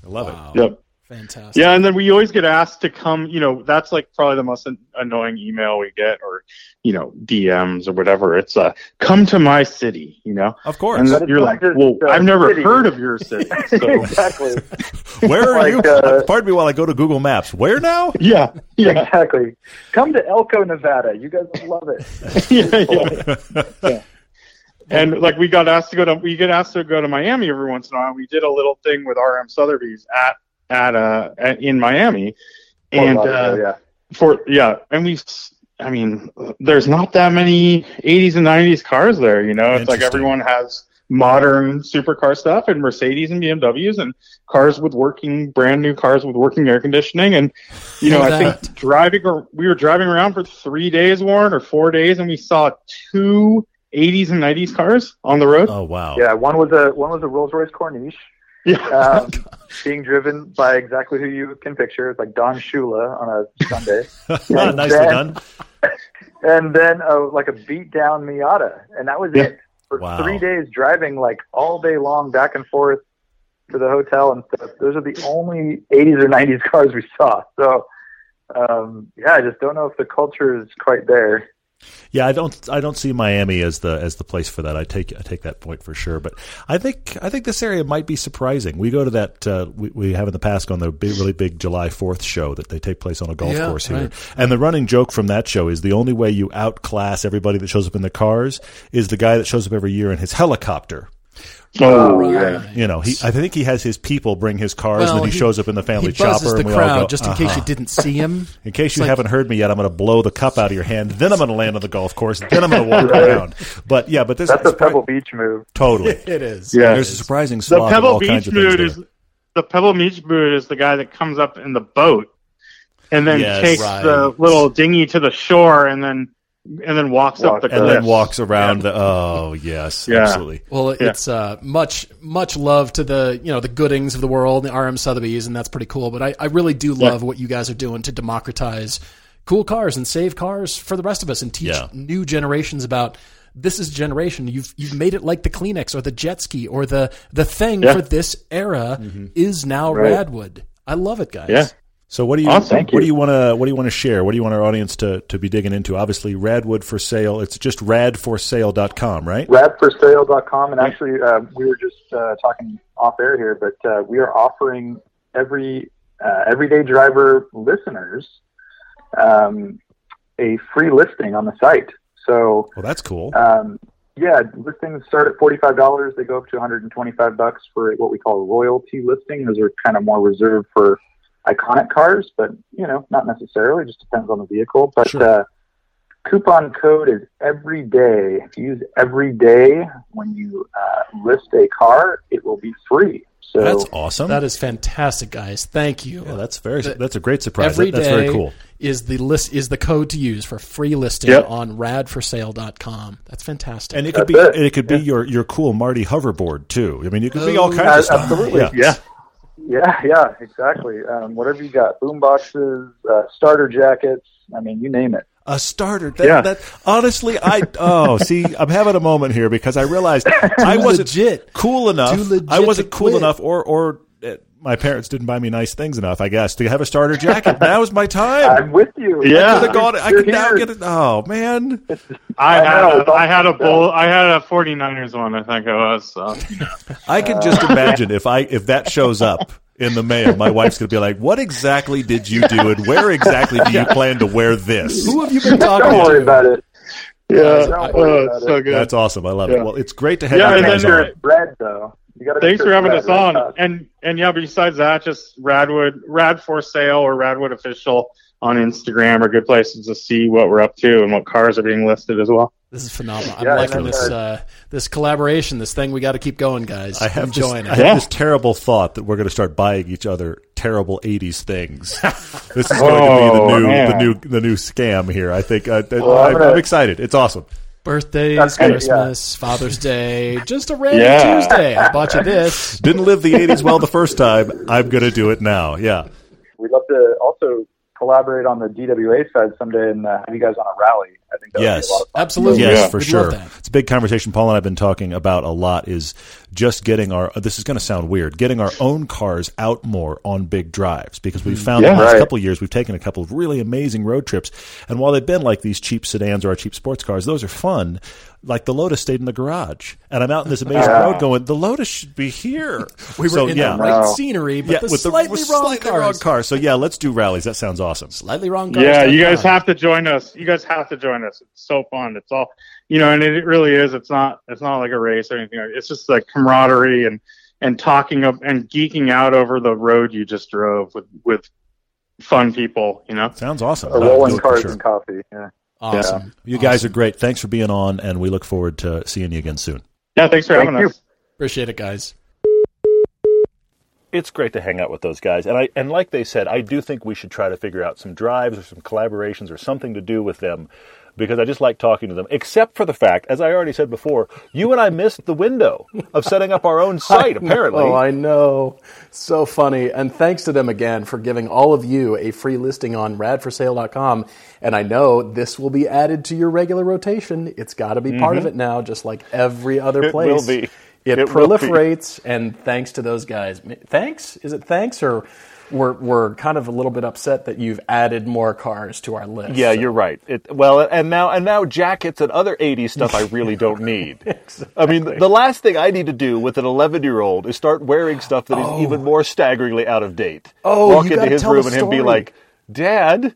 I love wow. it. Yep. Fantastic. Yeah, and then we always get asked to come. You know, that's like probably the most an- annoying email we get, or you know, D Ms or whatever. It's a uh, come to my city. You know, of course. And you're like, like well, I've never city. heard of your city. So. Exactly. Where are like, you? Uh, Pardon me while I go to Google Maps. Where now? Yeah, yeah. Exactly. Come to Elko, Nevada. You guys will love it. yeah, yeah. yeah. And like we got asked to go to, we get asked to go to Miami every once in a while. We did a little thing with R M Sotheby's at. At uh at, in Miami, and Fort Lauderdale, uh, yeah. for yeah, and we, I mean, there's not that many eighties and nineties cars there, you know. It's like everyone has modern supercar stuff and Mercedes and B M Ws and cars with working brand new cars with working air conditioning, and you know, I think driving or we were driving around for three days, Warren, or four days, and we saw two eighties and nineties cars on the road. Oh wow! Yeah, one was a one was a Rolls Royce Corniche. Yeah. Um, being driven by exactly who you can picture. It's like Don Shula on a Sunday. Wow, nicely then, done. And then uh, like a beat down Miata. And that was yeah. it. For wow. three days driving like all day long back and forth to the hotel and stuff. Those are the only eighties or nineties cars we saw. So um, yeah, I just don't know if the culture is quite there. Yeah, I don't. I don't see Miami as the as the place for that. I take I take that point for sure. But I think I think this area might be surprising. We go to that. Uh, we, we have in the past gone the big, really big July fourth show that they take place on a golf yeah, course here. Right. And the running joke from that show is the only way you outclass everybody that shows up in the cars is the guy that shows up every year in his helicopter. Oh, right. You know, he, I think he has his people bring his cars, well, and then he, he shows up in the family he buzzes chopper. The and we crowd, all go, just in uh-huh. case you didn't see him. In case it's you like, haven't heard me yet, I'm going to blow the cup out of your hand. Then I'm going to land on the golf course. Then I'm going to walk around. But yeah, but this that's a Pebble Beach move. Totally, it is. Yeah, there's a surprising swath of all kinds of things there. Is, the Pebble Beach mood is the guy that comes up in the boat and then yes, takes right. the little dinghy to the shore and then. And then walks Walk, up the cliff. And then walks around. Yeah. The, oh, yes, yeah. absolutely. Well, it's yeah. uh, much much love to the you know the Goodings of the world, the R M Sotheby's, and that's pretty cool. But I, I really do love yeah. what you guys are doing to democratize cool cars and save cars for the rest of us and teach yeah. new generations about this is generation. You've you've made it like the Kleenex or the jet ski or the, the thing yeah. for this era mm-hmm. is now right. Radwood. I love it, guys. Yeah. So what do you, oh, what you. do you want to what do you want to share? What do you want our audience to, to be digging into? Obviously, Radwood for sale. It's just rad for sale dot com, right? rad for sale dot com, and actually, um, we were just uh, talking off air here, but uh, we are offering every uh, everyday driver listeners um, a free listing on the site. So, well, that's cool. Um, yeah, listings start at forty-five dollars. They go up to one hundred twenty-five dollars for what we call a royalty listing. Those are kind of more reserved for iconic cars, but you know, not necessarily. It just depends on the vehicle. But sure. uh, coupon code is everyday. If you use everyday when you uh, list a car, it will be free. So that's awesome. That is fantastic, guys. Thank you. Yeah, that's very. The, that's a great surprise. Every that, that's day very cool. Is the list is the code to use for free listing yep. on rad for sale dot com. That's fantastic. And it could that's be it, it could yeah. be your your cool Marty hoverboard too. I mean, it could oh, be all kinds uh, of stuff. Absolutely. Yeah. yeah. Yeah, yeah, exactly. Um, whatever you got, boom boxes, uh, starter jackets, I mean, you name it. A starter. That, yeah. that, honestly, I oh, see, I'm having a moment here because I realized I wasn't legit. cool enough. I wasn't cool quit. enough or or uh, my parents didn't buy me nice things enough, I guess, to have a starter jacket. Now is my time. I'm with you. Yeah. I could, gone, I could now get it. Oh, man. I, I, had, a, I had a bull. I had a 49ers one, I think it was. So. I can just imagine if I if that shows up in the mail, my wife's going to be like, what exactly did you do and where exactly do you plan to wear this? Who have you been talking to? Don't worry to? about it. Yeah. Uh, uh, so it. good. That's awesome. I love yeah. it. Well, it's great to have yeah, you guys on. At Brad, though. Thanks for having us on. Tough. And and yeah, besides that, just Radwood, Rad for Sale or Radwood Official on Instagram are good places to see what we're up to and what cars are being listed as well. This is phenomenal. I'm yeah, liking this uh, this collaboration, this thing. We got to keep going, guys. I have, this, I have yeah. this terrible thought that we're going to start buying each other terrible eighties things. This is going oh, to be the new man. the new the new scam here. I think uh, well, I, I'm, gonna... I'm excited. It's awesome. Birthdays, Christmas, yeah. Father's Day, just a random yeah. Tuesday. I bought you this. Didn't live the eighties well the first time. I'm going to do it now. Yeah. We'd love to also collaborate on the D W A side someday and uh, have you guys on a rally. I think that yes, would be a lot of fun. Absolutely. Yes, yeah. for We'd sure. It's a big conversation Paul and I have been talking about a lot is just getting our, this is going to sound weird, getting our own cars out more on big drives because we've found yeah, in the last right. couple of years we've taken a couple of really amazing road trips. And while they've been like these cheap sedans or our cheap sports cars, those are fun. Like the Lotus stayed in the garage. And I'm out in this amazing uh, road going, the Lotus should be here. We were so, in yeah. the right no. scenery, but yeah, the with slightly, the, wrong, slightly cars. wrong cars. So yeah, let's do rallies. That sounds awesome. Slightly wrong cars. Yeah, you guys cars. have to join us. You guys have to join us. It's so fun. It's all, you know, and it really is. It's not, it's not like a race or anything. It's just like camaraderie and, and talking up and geeking out over the road you just drove with, with fun people, you know? Sounds awesome. Or rolling cars and coffee. Yeah. Awesome. Yeah. You awesome. guys are great. Thanks for being on and we look forward to seeing you again soon. Yeah. Thanks for Thank having you. us. Appreciate it, guys. It's great to hang out with those guys. And I and like they said, I do think we should try to figure out some drives or some collaborations or something to do with them because I just like talking to them, except for the fact, as I already said before, you and I missed the window of setting up our own site, apparently. Oh, I know. So funny. And thanks to them again for giving all of you a free listing on rad for sale dot com. And I know this will be added to your regular rotation. It's got to be mm-hmm. part of it now, just like every other place. It will be. It, it proliferates, and thanks to those guys. Thanks? Is it thanks or we're we're kind of a little bit upset that you've added more cars to our list. Yeah, so. You're right. It, well, and now and now jackets and other eighties stuff I really don't need. Exactly. I mean, the last thing I need to do with an eleven-year-old is start wearing stuff that oh. is even more staggeringly out of date. Oh, walk you into his room and him be like, "Dad,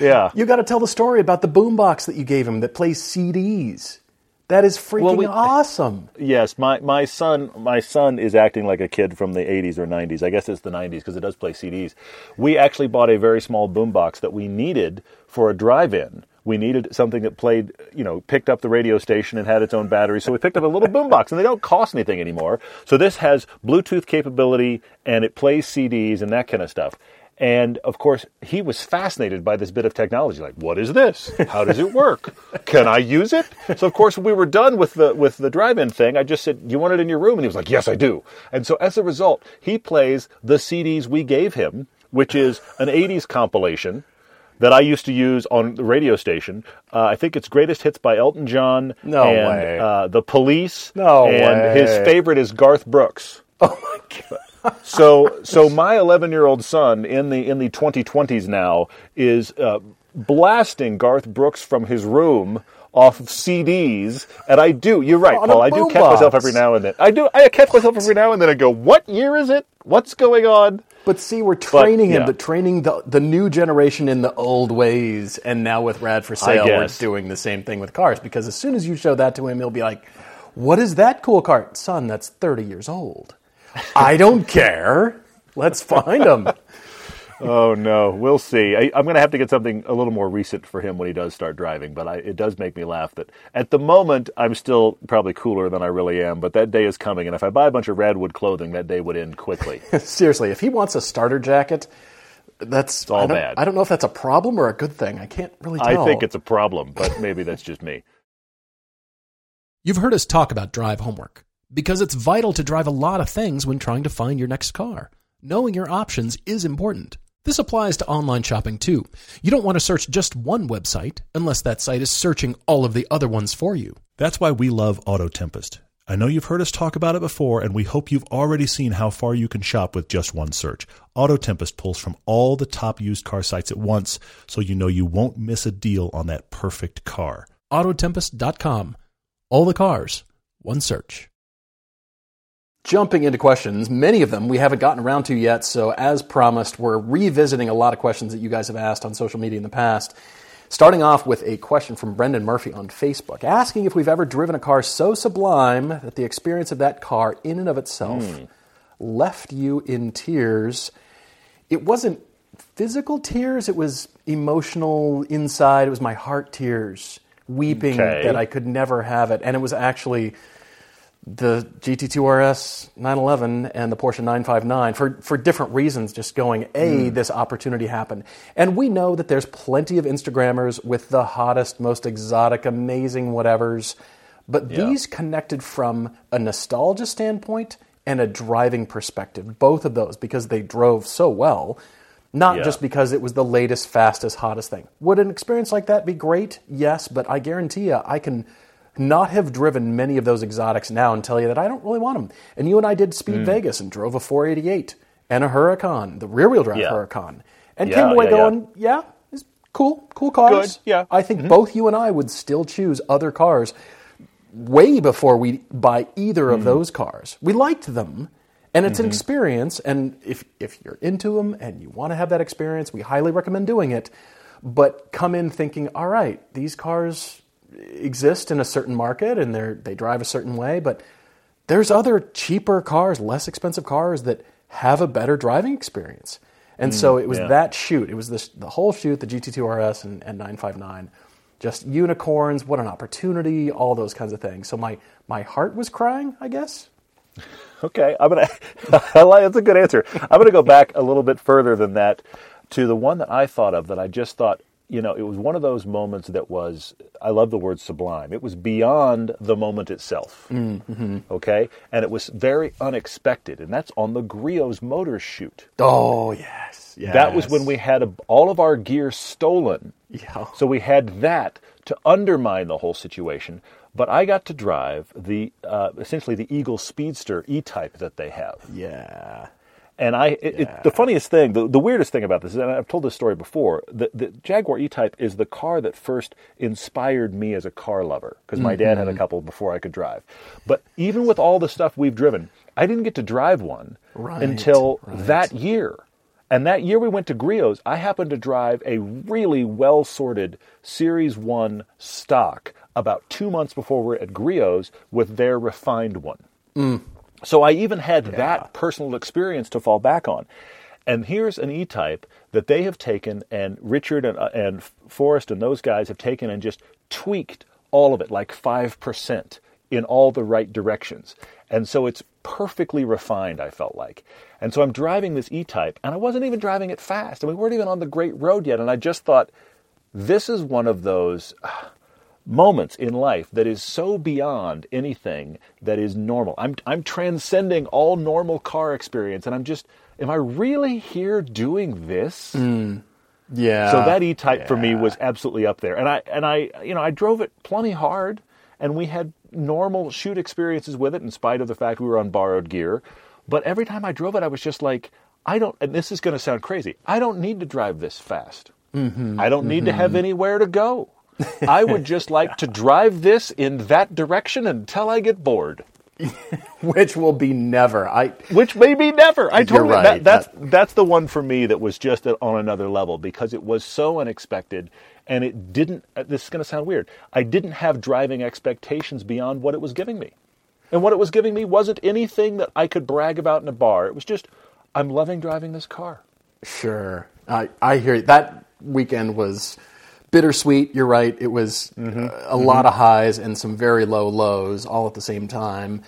yeah, you got to tell the story about the boombox that you gave him that plays C Ds." That is freaking well, we, awesome. Yes, my, my son my son is acting like a kid from the eighties or nineties. I guess it's the nineties because it does play C Ds. We actually bought a very small boombox that we needed for a drive-in. We needed something that played, you know, picked up the radio station and had its own battery. So we picked up a little boombox, and they don't cost anything anymore. So this has Bluetooth capability, and it plays C Ds and that kind of stuff. And, of course, he was fascinated by this bit of technology. Like, what is this? How does it work? Can I use it? So, of course, when we were done with the with the drive-in thing, I just said, you want it in your room? And he was like, yes, I do. And so, as a result, he plays the C Ds we gave him, which is an eighties compilation that I used to use on the radio station. Uh, I think it's Greatest Hits by Elton John. No and, way. Uh, the Police. No and way. And his favorite is Garth Brooks. Oh, my God. So, so my eleven-year-old son in the in the twenty twenties now is uh, blasting Garth Brooks from his room off of C Ds, and I do. You're right, Paul. I do catch myself every now and then. I do. I catch myself every now and then. I go, "What year is it? What's going on?" But see, we're training but, yeah. him, but training the the new generation in the old ways. And now with Rad for Sale, we're doing the same thing with cars because as soon as you show that to him, he'll be like, "What is that cool car, son? That's thirty years old." I don't care. Let's find him. Oh, no. We'll see. I, I'm going to have to get something a little more recent for him when he does start driving, but I, it does make me laugh that at the moment, I'm still probably cooler than I really am, but that day is coming, and if I buy a bunch of Radwood clothing, that day would end quickly. Seriously, if he wants a starter jacket, that's it's all I bad. I don't know if that's a problem or a good thing. I can't really tell. I think it's a problem, but maybe that's just me. You've heard us talk about drive homework. Because it's vital to drive a lot of things when trying to find your next car. Knowing your options is important. This applies to online shopping too. You don't want to search just one website unless that site is searching all of the other ones for you. That's why we love AutoTempest. I know you've heard us talk about it before, and we hope you've already seen how far you can shop with just one search. AutoTempest pulls from all the top used car sites at once, so you know you won't miss a deal on that perfect car. Auto Tempest dot com. All the cars. One search. Jumping into questions, many of them we haven't gotten around to yet, so as promised, we're revisiting a lot of questions that you guys have asked on social media in the past. Starting off with a question from Brendan Murphy on Facebook, asking if we've ever driven a car so sublime that the experience of that car in and of itself mm. left you in tears. It wasn't physical tears, it was emotional inside, it was my heart tears, weeping okay. that I could never have it, and it was actually the G T two R S nine eleven and the Porsche nine fifty-nine, for, for different reasons, just going, A, mm. this opportunity happened. And we know that there's plenty of Instagrammers with the hottest, most exotic, amazing whatevers. But yeah. these connected from a nostalgia standpoint and a driving perspective, both of those, because they drove so well, not yeah. just because it was the latest, fastest, hottest thing. Would an experience like that be great? Yes, but I guarantee you I can not have driven many of those exotics now and tell you that I don't really want them. And you and I did Speed mm. Vegas and drove a four eighty-eight and a Huracan, the rear-wheel drive yeah. Huracan, and yeah, came away yeah, going, yeah, yeah it's cool, cool cars. Good, yeah. I think mm-hmm. both you and I would still choose other cars way before we buy either of mm-hmm. those cars. We liked them, and it's mm-hmm. an experience, and if if you're into them and you want to have that experience, we highly recommend doing it. But come in thinking, all right, these cars exist in a certain market and they they drive a certain way, but there's other cheaper cars, less expensive cars that have a better driving experience. And mm, so it was yeah. that shoot. It was this, the whole shoot, the G T two R S and, and nine fifty-nine. Just unicorns, what an opportunity, all those kinds of things. So my, my heart was crying, I guess. Okay, I'm gonna. That's a good answer. I'm going to go back a little bit further than that to the one that I thought of that I just thought, you know, it was one of those moments that was, I love the word sublime. It was beyond the moment itself, mm-hmm. okay? And it was very unexpected, and that's on the Griot's Motors shoot. Oh, yes, yes. That was when we had a, all of our gear stolen. Yeah. So we had that to undermine the whole situation, but I got to drive the, uh, essentially the Eagle Speedster E-Type that they have. Yeah. And I, it, yeah. it, the funniest thing, the, the weirdest thing about this is, and I've told this story before, the, the Jaguar E-Type is the car that first inspired me as a car lover, because my mm-hmm. dad had a couple before I could drive. But even with all the stuff we've driven, I didn't get to drive one right, until right. that year. And that year we went to Griot's, I happened to drive a really well-sorted Series one stock about two months before we were at Griot's with their refined one. Mm. So I even had yeah. that personal experience to fall back on. And here's an E-Type that they have taken, and Richard and, uh, and Forrest and those guys have taken and just tweaked all of it, like five percent in all the right directions. And so it's perfectly refined, I felt like. And so I'm driving this E-Type, and I wasn't even driving it fast. I mean, we weren't even on the great road yet. And I just thought, this is one of those Uh, moments in life that is so beyond anything that is normal. I'm I'm transcending all normal car experience, and I'm just, am I really here doing this? Mm. Yeah. So that E-Type yeah. for me was absolutely up there. And I and I you know, I drove it plenty hard, and we had normal shoot experiences with it in spite of the fact we were on borrowed gear. But every time I drove it, I was just like, I don't, and this is going to sound crazy, I don't need to drive this fast. Mm-hmm. I don't mm-hmm. need to have anywhere to go. I would just like to drive this in that direction until I get bored. Which will be never. I. Which may be never. I totally. You're right. That, that's that. that's the one for me that was just on another level because it was so unexpected, and it didn't. This is going to sound weird. I didn't have driving expectations beyond what it was giving me, and what it was giving me wasn't anything that I could brag about in a bar. It was just, I'm loving driving this car. Sure, I I hear you. That weekend was bittersweet, you're right. It was mm-hmm. uh, a mm-hmm. lot of highs and some very low lows all at the same time.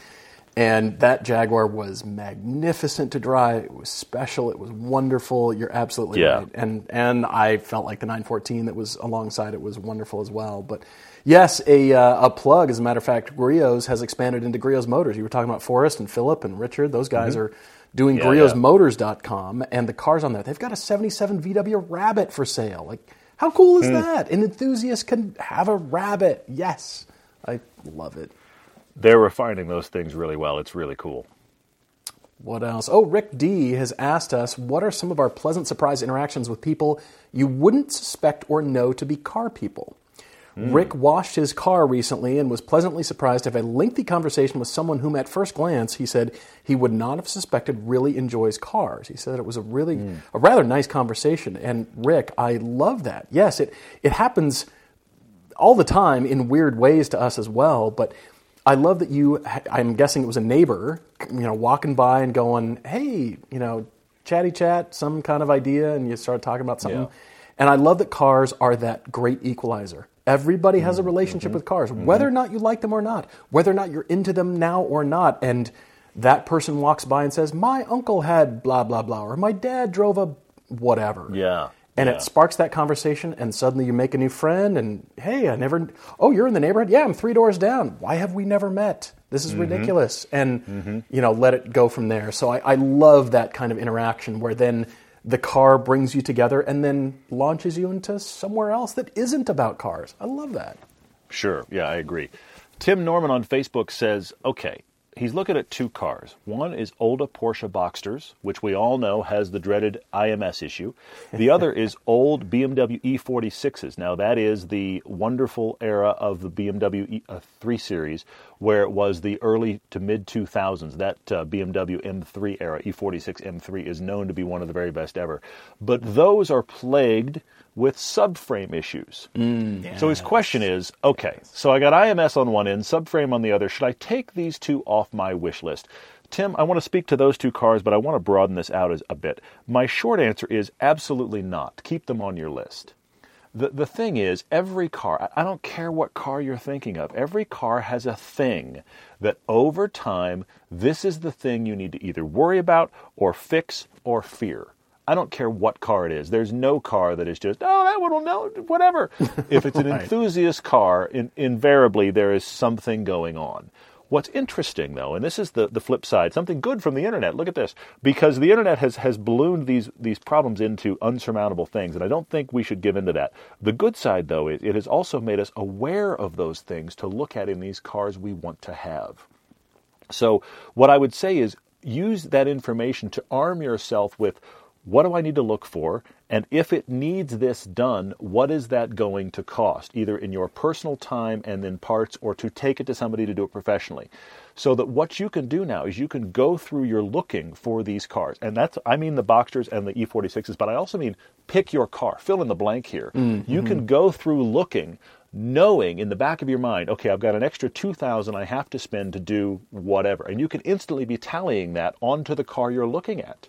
And that Jaguar was magnificent to drive. It was special. It was wonderful. You're absolutely yeah. right. And and I felt like the nine fourteen that was alongside it was wonderful as well. But yes, a uh, a plug. As a matter of fact, Griot's has expanded into Griot's Motors. You were talking about Forrest and Philip and Richard. Those guys mm-hmm. are doing yeah, Griot's Motors dot com. Yeah. And the cars on there, they've got a seventy-seven V W Rabbit for sale. Like, how cool is mm. that? An enthusiast can have a rabbit. Yes. I love it. They're refining those things really well. It's really cool. What else? Oh, Rick D has asked us, what are some of our pleasant surprise interactions with people you wouldn't suspect or know to be car people? Mm. Rick washed his car recently and was pleasantly surprised to have a lengthy conversation with someone whom at first glance he said he would not have suspected really enjoys cars. He said it was a really, mm. a rather nice conversation. And Rick, I love that. Yes, it, it happens all the time in weird ways to us as well. But I love that you, I'm guessing it was a neighbor, you know, walking by and going, hey, you know, chatty chat, some kind of idea. And you start talking about something. Yeah. And I love that cars are that great equalizer. Everybody has a relationship mm-hmm. with cars, mm-hmm. whether or not you like them or not, whether or not you're into them now or not. And that person walks by and says, my uncle had blah, blah, blah, or my dad drove a whatever. Yeah. And yeah. it sparks that conversation, and suddenly you make a new friend, and hey, I never, oh, you're in the neighborhood? Yeah, I'm three doors down. Why have we never met? This is mm-hmm. ridiculous. And, mm-hmm. you know, let it go from there. So I, I love that kind of interaction where then the car brings you together and then launches you into somewhere else that isn't about cars. I love that. Sure. Yeah, I agree. Tim Norman on Facebook says, okay, he's looking at two cars. One is Olda Porsche Boxsters, which we all know has the dreaded I M S issue. The other is old B M W E forty-sixes. Now, that is the wonderful era of the B M W e, uh, three Series, where it was the early to mid two thousands. That uh, B M W M three era, E forty-six M three, is known to be one of the very best ever. But those are plagued with subframe issues. Mm, yes. So his question is, okay, so I got I M S on one end, subframe on the other. Should I take these two off my wish list? Tim, I want to speak to those two cars, but I want to broaden this out a bit. My short answer is absolutely not. Keep them on your list. The the thing is, every car, I don't care what car you're thinking of, every car has a thing that over time, this is the thing you need to either worry about or fix or fear. I don't care what car it is. There's no car that is just, oh, that one will know, whatever. If it's an right. enthusiast car, in, invariably there is something going on. What's interesting, though, and this is the, the flip side, something good from the internet, look at this, because the internet has, has ballooned these, these problems into unsurmountable things, and I don't think we should give into that. The good side, though, is it has also made us aware of those things to look at in these cars we want to have. So what I would say is, use that information to arm yourself with, what do I need to look for? And if it needs this done, what is that going to cost, either in your personal time and in parts, or to take it to somebody to do it professionally? So that what you can do now is you can go through your looking for these cars. And that's, I mean the Boxsters and the E forty-sixes, but I also mean pick your car, fill in the blank here. Mm-hmm. You can go through looking, knowing in the back of your mind, okay, I've got an extra two thousand dollars I have to spend to do whatever. And you can instantly be tallying that onto the car you're looking at.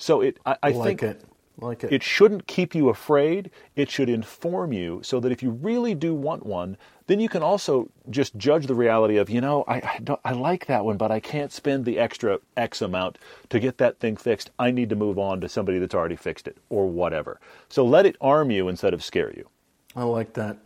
So it, I, I like think it. Like it. It shouldn't keep you afraid. It should inform you so that if you really do want one, then you can also just judge the reality of, you know, I I, don't, I like that one, but I can't spend the extra X amount to get that thing fixed. I need to move on to somebody that's already fixed it or whatever. So let it arm you instead of scare you. I like that.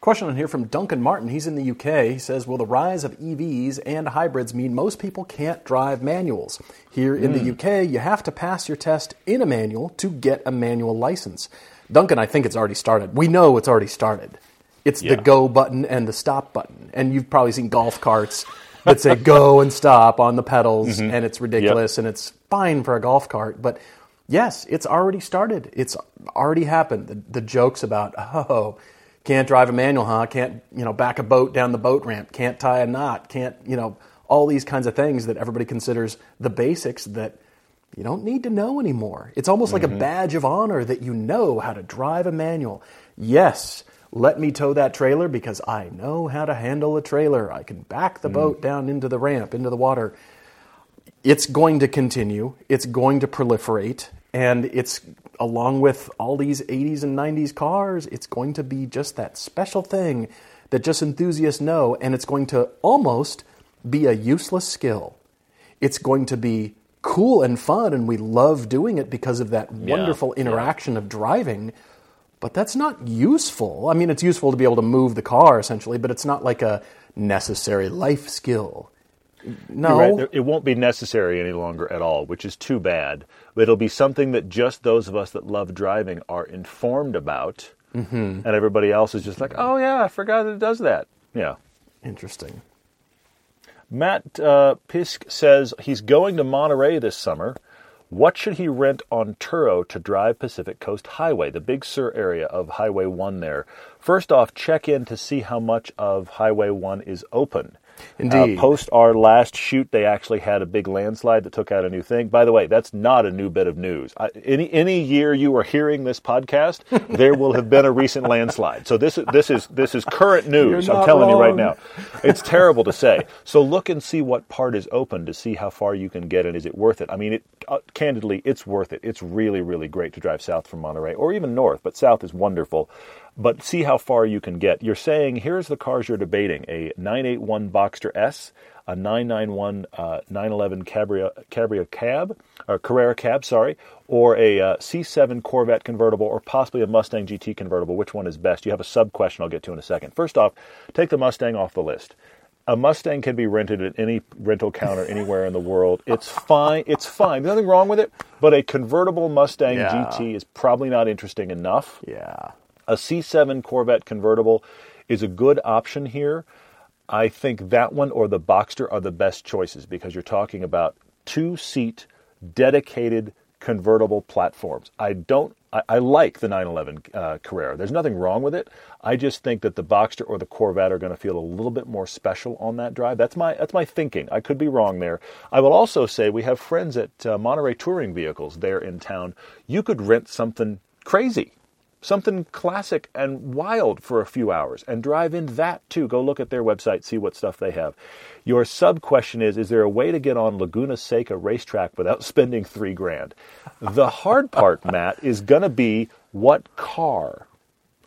Question on here from Duncan Martin. He's in the U K. He says, will the rise of E Vs and hybrids mean most people can't drive manuals? Here in mm. the U K, you have to pass your test in a manual to get a manual license. Duncan, I think it's already started. We know it's already started. It's yeah. the go button and the stop button. And you've probably seen golf carts that say go and stop on the pedals, mm-hmm. and it's ridiculous, yep. and it's fine for a golf cart. But yes, it's already started. It's already happened. The, the jokes about, oh... can't drive a manual, huh? Can't, you know, back a boat down the boat ramp. Can't tie a knot. Can't, you know, all these kinds of things that everybody considers the basics that you don't need to know anymore. It's almost mm-hmm. like a badge of honor that you know how to drive a manual. Yes, let me tow that trailer because I know how to handle a trailer. I can back the mm-hmm. boat down into the ramp, into the water. It's going to continue. It's going to proliferate. And it's, along with all these eighties and nineties cars, it's going to be just that special thing that just enthusiasts know, and it's going to almost be a useless skill. It's going to be cool and fun, and we love doing it because of that wonderful yeah, interaction yeah. of driving, but that's not useful. I mean, it's useful to be able to move the car, essentially, but it's not like a necessary life skill. No, right. It won't be necessary any longer at all, which is too bad. But it'll be something that just those of us that love driving are informed about, mm-hmm. and everybody else is just like, "Oh yeah, I forgot it does that." Yeah, interesting. Matt uh, Pisk says he's going to Monterey this summer. What should he rent on Turo to drive Pacific Coast Highway, the Big Sur area of Highway one there? First off, check in to see how much of Highway one is open. Indeed. Uh, post our last shoot, they actually had a big landslide that took out a new thing. By the way, that's not a new bit of news. I, any any year you are hearing this podcast, there will have been a recent landslide. So this this is this is current news. I'm telling wrong. you right now, it's terrible to say. So look and see what part is open to see how far you can get, and is it worth it? I mean, it uh, candidly, it's worth it. It's really really great to drive south from Monterey, or even north, but south is wonderful. But see how far you can get. You're saying, here's the cars you're debating. A nine eighty-one Boxster S, a nine ninety-one uh, nine eleven Cabrio, Cabrio Cab, or Carrera Cab, sorry, or a uh, C seven Corvette convertible, or possibly a Mustang G T convertible. Which one is best? You have a sub-question I'll get to in a second. First off, take the Mustang off the list. A Mustang can be rented at any rental counter anywhere in the world. It's fine. It's fine. There's nothing wrong with it. But a convertible Mustang yeah. G T is probably not interesting enough. Yeah. A C seven Corvette convertible is a good option here. I think that one or the Boxster are the best choices because you're talking about two-seat dedicated convertible platforms. I don't. I, I like the nine eleven uh, Carrera. There's nothing wrong with it. I just think that the Boxster or the Corvette are going to feel a little bit more special on that drive. That's my that's my thinking. I could be wrong there. I will also say we have friends at uh, Monterey Touring Vehicles there in town. You could rent something crazy. Something classic and wild for a few hours, and drive in that too. Go look at their website, see what stuff they have. Your sub question is: is there a way to get on Laguna Seca racetrack without spending three grand? The hard part, Matt, is going to be what car.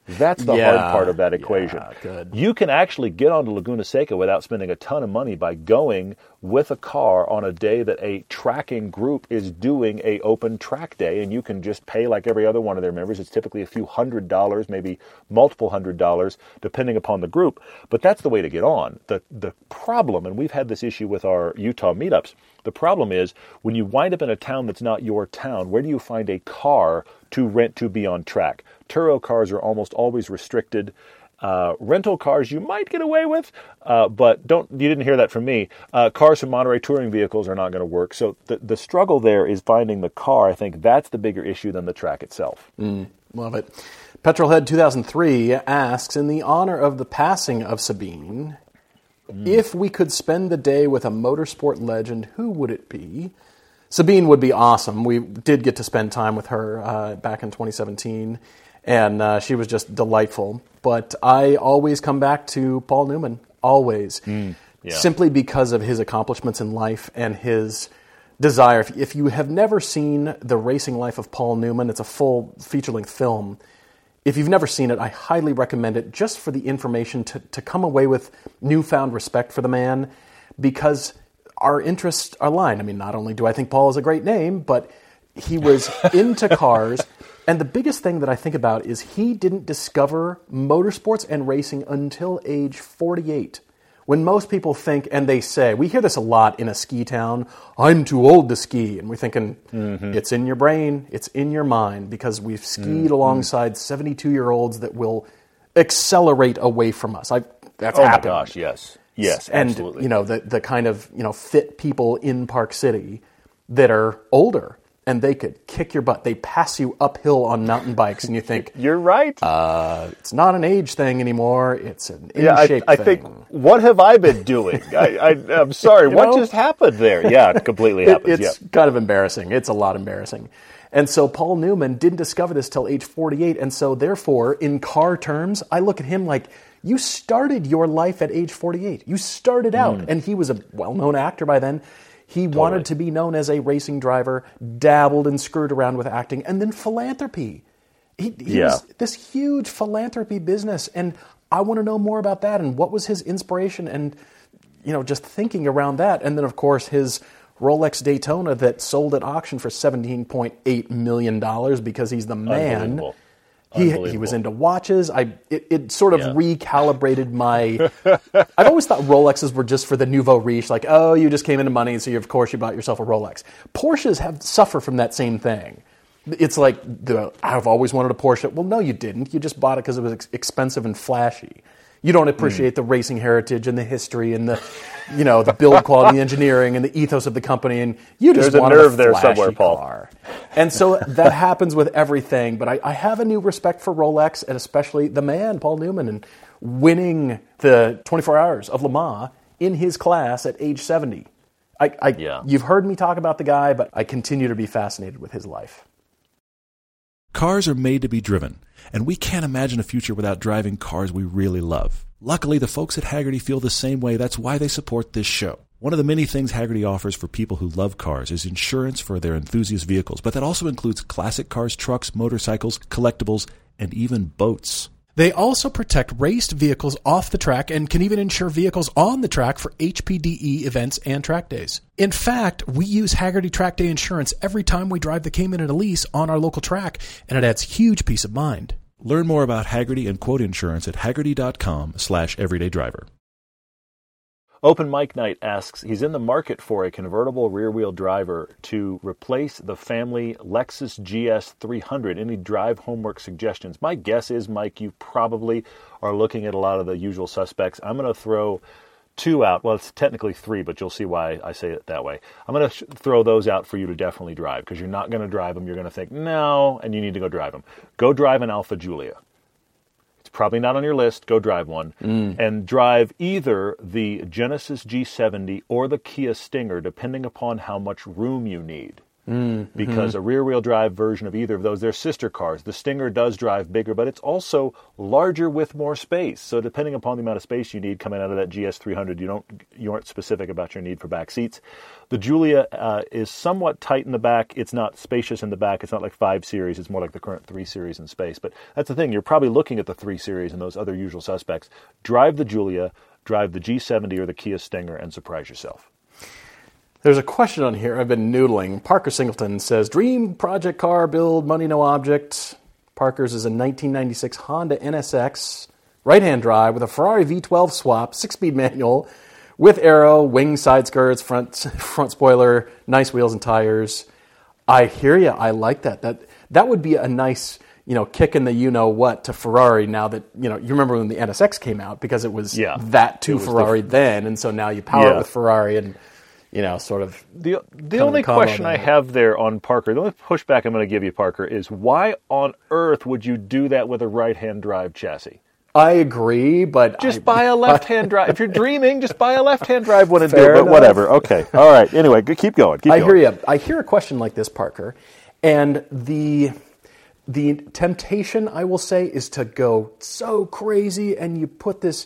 That's the yeah, hard part of that equation. Yeah, good. You can actually get onto Laguna Seca without spending a ton of money by going with a car on a day that a tracking group is doing a open track day, and you can just pay like every other one of their members. It's typically a few hundred dollars, maybe multiple hundred dollars, depending upon the group. But that's the way to get on. The the problem, and we've had this issue with our Utah meetups, the problem is when you wind up in a town that's not your town, where do you find a car to rent to be on track? Turo cars are almost always restricted. uh, rental cars you might get away with, uh, but don't you didn't hear that from me. Uh, cars from Monterey Touring Vehicles are not going to work. So the, the struggle there is finding the car. I think that's the bigger issue than the track itself. Mm, love it. Petrolhead two thousand three asks, in the honor of the passing of Sabine, mm. if we could spend the day with a motorsport legend, who would it be? Sabine would be awesome. We did get to spend time with her uh, back in twenty seventeen, and uh, she was just delightful. But I always come back to Paul Newman, always, mm, yeah. simply because of his accomplishments in life and his desire. If, if you have never seen The Racing Life of Paul Newman, it's a full feature-length film. If you've never seen it, I highly recommend it just for the information to, to come away with newfound respect for the man, because our interests are aligned. I mean, not only do I think Paul is a great name, but he was into cars. And the biggest thing that I think about is he didn't discover motorsports and racing until age forty-eight. When most people think, and they say, we hear this a lot in a ski town, I'm too old to ski. And we're thinking, mm-hmm. it's in your brain, it's in your mind, because we've skied mm-hmm. alongside seventy-two-year-olds that will accelerate away from us. I, that's oh happened. Oh my gosh, yes. Yes, and, absolutely. And, you know, the, the kind of, you know, fit people in Park City that are older, and they could kick your butt. They pass you uphill on mountain bikes, and you think... You're right. Uh, it's not an age thing anymore. It's an in-shape yeah, I, I thing. Think, what have I been doing? I, I, I'm sorry, you what know? Just happened there? Yeah, it completely happens. It, it's yeah. kind of embarrassing. It's a lot embarrassing. And so Paul Newman didn't discover this till age forty-eight, and so, therefore, in car terms, I look at him like... You started your life at age forty-eight. You started out, mm. and he was a well-known actor by then. He totally. wanted to be known as a racing driver, dabbled and screwed around with acting, and then philanthropy. He, he yeah. was this huge philanthropy business, and I want to know more about that and what was his inspiration and, you know, just thinking around that. And then, of course, his Rolex Daytona that sold at auction for seventeen point eight million dollars because he's the man. He he was into watches. I It, it sort of yeah. recalibrated my... I've always thought Rolexes were just for the nouveau riche. Like, oh, you just came into money, so you, of course you bought yourself a Rolex. Porsches have suffer from that same thing. It's like, the, I've always wanted a Porsche. Well, no, you didn't. You just bought it because it was ex- expensive and flashy. You don't appreciate mm. the racing heritage and the history and the, you know, the build quality, engineering, and the ethos of the company. And you just There's wanted a nerve a there somewhere, Paul. Car. And so that happens with everything. But I, I have a new respect for Rolex, and especially the man, Paul Newman, and winning the twenty-four hours of Le Mans in his class at age seventy. I, I yeah. You've heard me talk about the guy, but I continue to be fascinated with his life. Cars are made to be driven, and we can't imagine a future without driving cars we really love. Luckily, the folks at Hagerty feel the same way. That's why they support this show. One of the many things Hagerty offers for people who love cars is insurance for their enthusiast vehicles, but that also includes classic cars, trucks, motorcycles, collectibles, and even boats. They also protect raced vehicles off the track and can even insure vehicles on the track for H P D E events and track days. In fact, we use Hagerty Track Day Insurance every time we drive the Cayman and Elise on our local track, and it adds huge peace of mind. Learn more about Hagerty and quote insurance at hagerty.com slash everydaydriver. Open Mic Night asks, he's in the market for a convertible rear-wheel driver to replace the family Lexus G S three hundred. Any drive homework suggestions? My guess is, Mike, you probably are looking at a lot of the usual suspects. I'm going to throw two out. Well, it's technically three, but you'll see why I say it that way. I'm going to sh- throw those out for you to definitely drive, because you're not going to drive them. You're going to think, no, and you need to go drive them. Go drive an Alfa Julia. Probably not on your list, go drive one, mm. and drive either the Genesis G seventy or the Kia Stinger, depending upon how much room you need. Mm. Because mm-hmm. a rear-wheel drive version of either of those, they're sister cars. The Stinger does drive bigger, but it's also larger with more space. So depending upon the amount of space you need coming out of that G S three hundred, you don't you aren't specific about your need for back seats. The Julia uh, is somewhat tight in the back. It's not spacious in the back. It's not like five series. It's more like the current three series in space. But that's the thing. You're probably looking at the three series and those other usual suspects. Drive the Julia, drive the G seventy or the Kia Stinger, and surprise yourself. There's a question on here I've been noodling. Parker Singleton says, dream project car, build, money, no object. Parker's is a nineteen ninety-six Honda N S X, right-hand drive with a Ferrari V twelve swap, six-speed manual, with aero, wing side skirts, front front spoiler, nice wheels and tires. I hear you. I like that. That that would be a nice, you know, kicking the you-know-what to Ferrari now that, you know, you remember when the N S X came out because it was yeah. that to was Ferrari the, then, and so now you power yeah. it with Ferrari and, you know, sort of... The the only question I have there on Parker, the only pushback I'm going to give you, Parker, is why on earth would you do that with a right-hand drive chassis? I agree, but... Just I, buy a left-hand drive. If you're dreaming, just buy a left-hand drive when it do, but whatever. Okay. All right. Anyway, keep going. Keep I going. hear you. I hear a question like this, Parker, and the... The temptation, I will say, is to go so crazy and you put this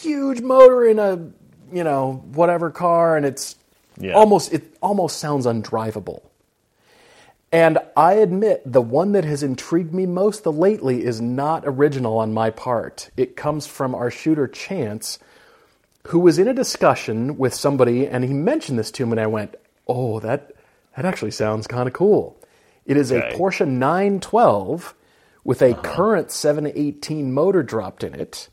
huge motor in a, you know, whatever car, and it's yeah. almost it almost sounds undrivable. And I admit the one that has intrigued me most the lately is not original on my part. It comes from our shooter Chance, who was in a discussion with somebody, and he mentioned this to me, and I went, oh, that that actually sounds kind of cool. It is okay. a Porsche nine twelve with a uh-huh. current seven eighteen motor dropped in it,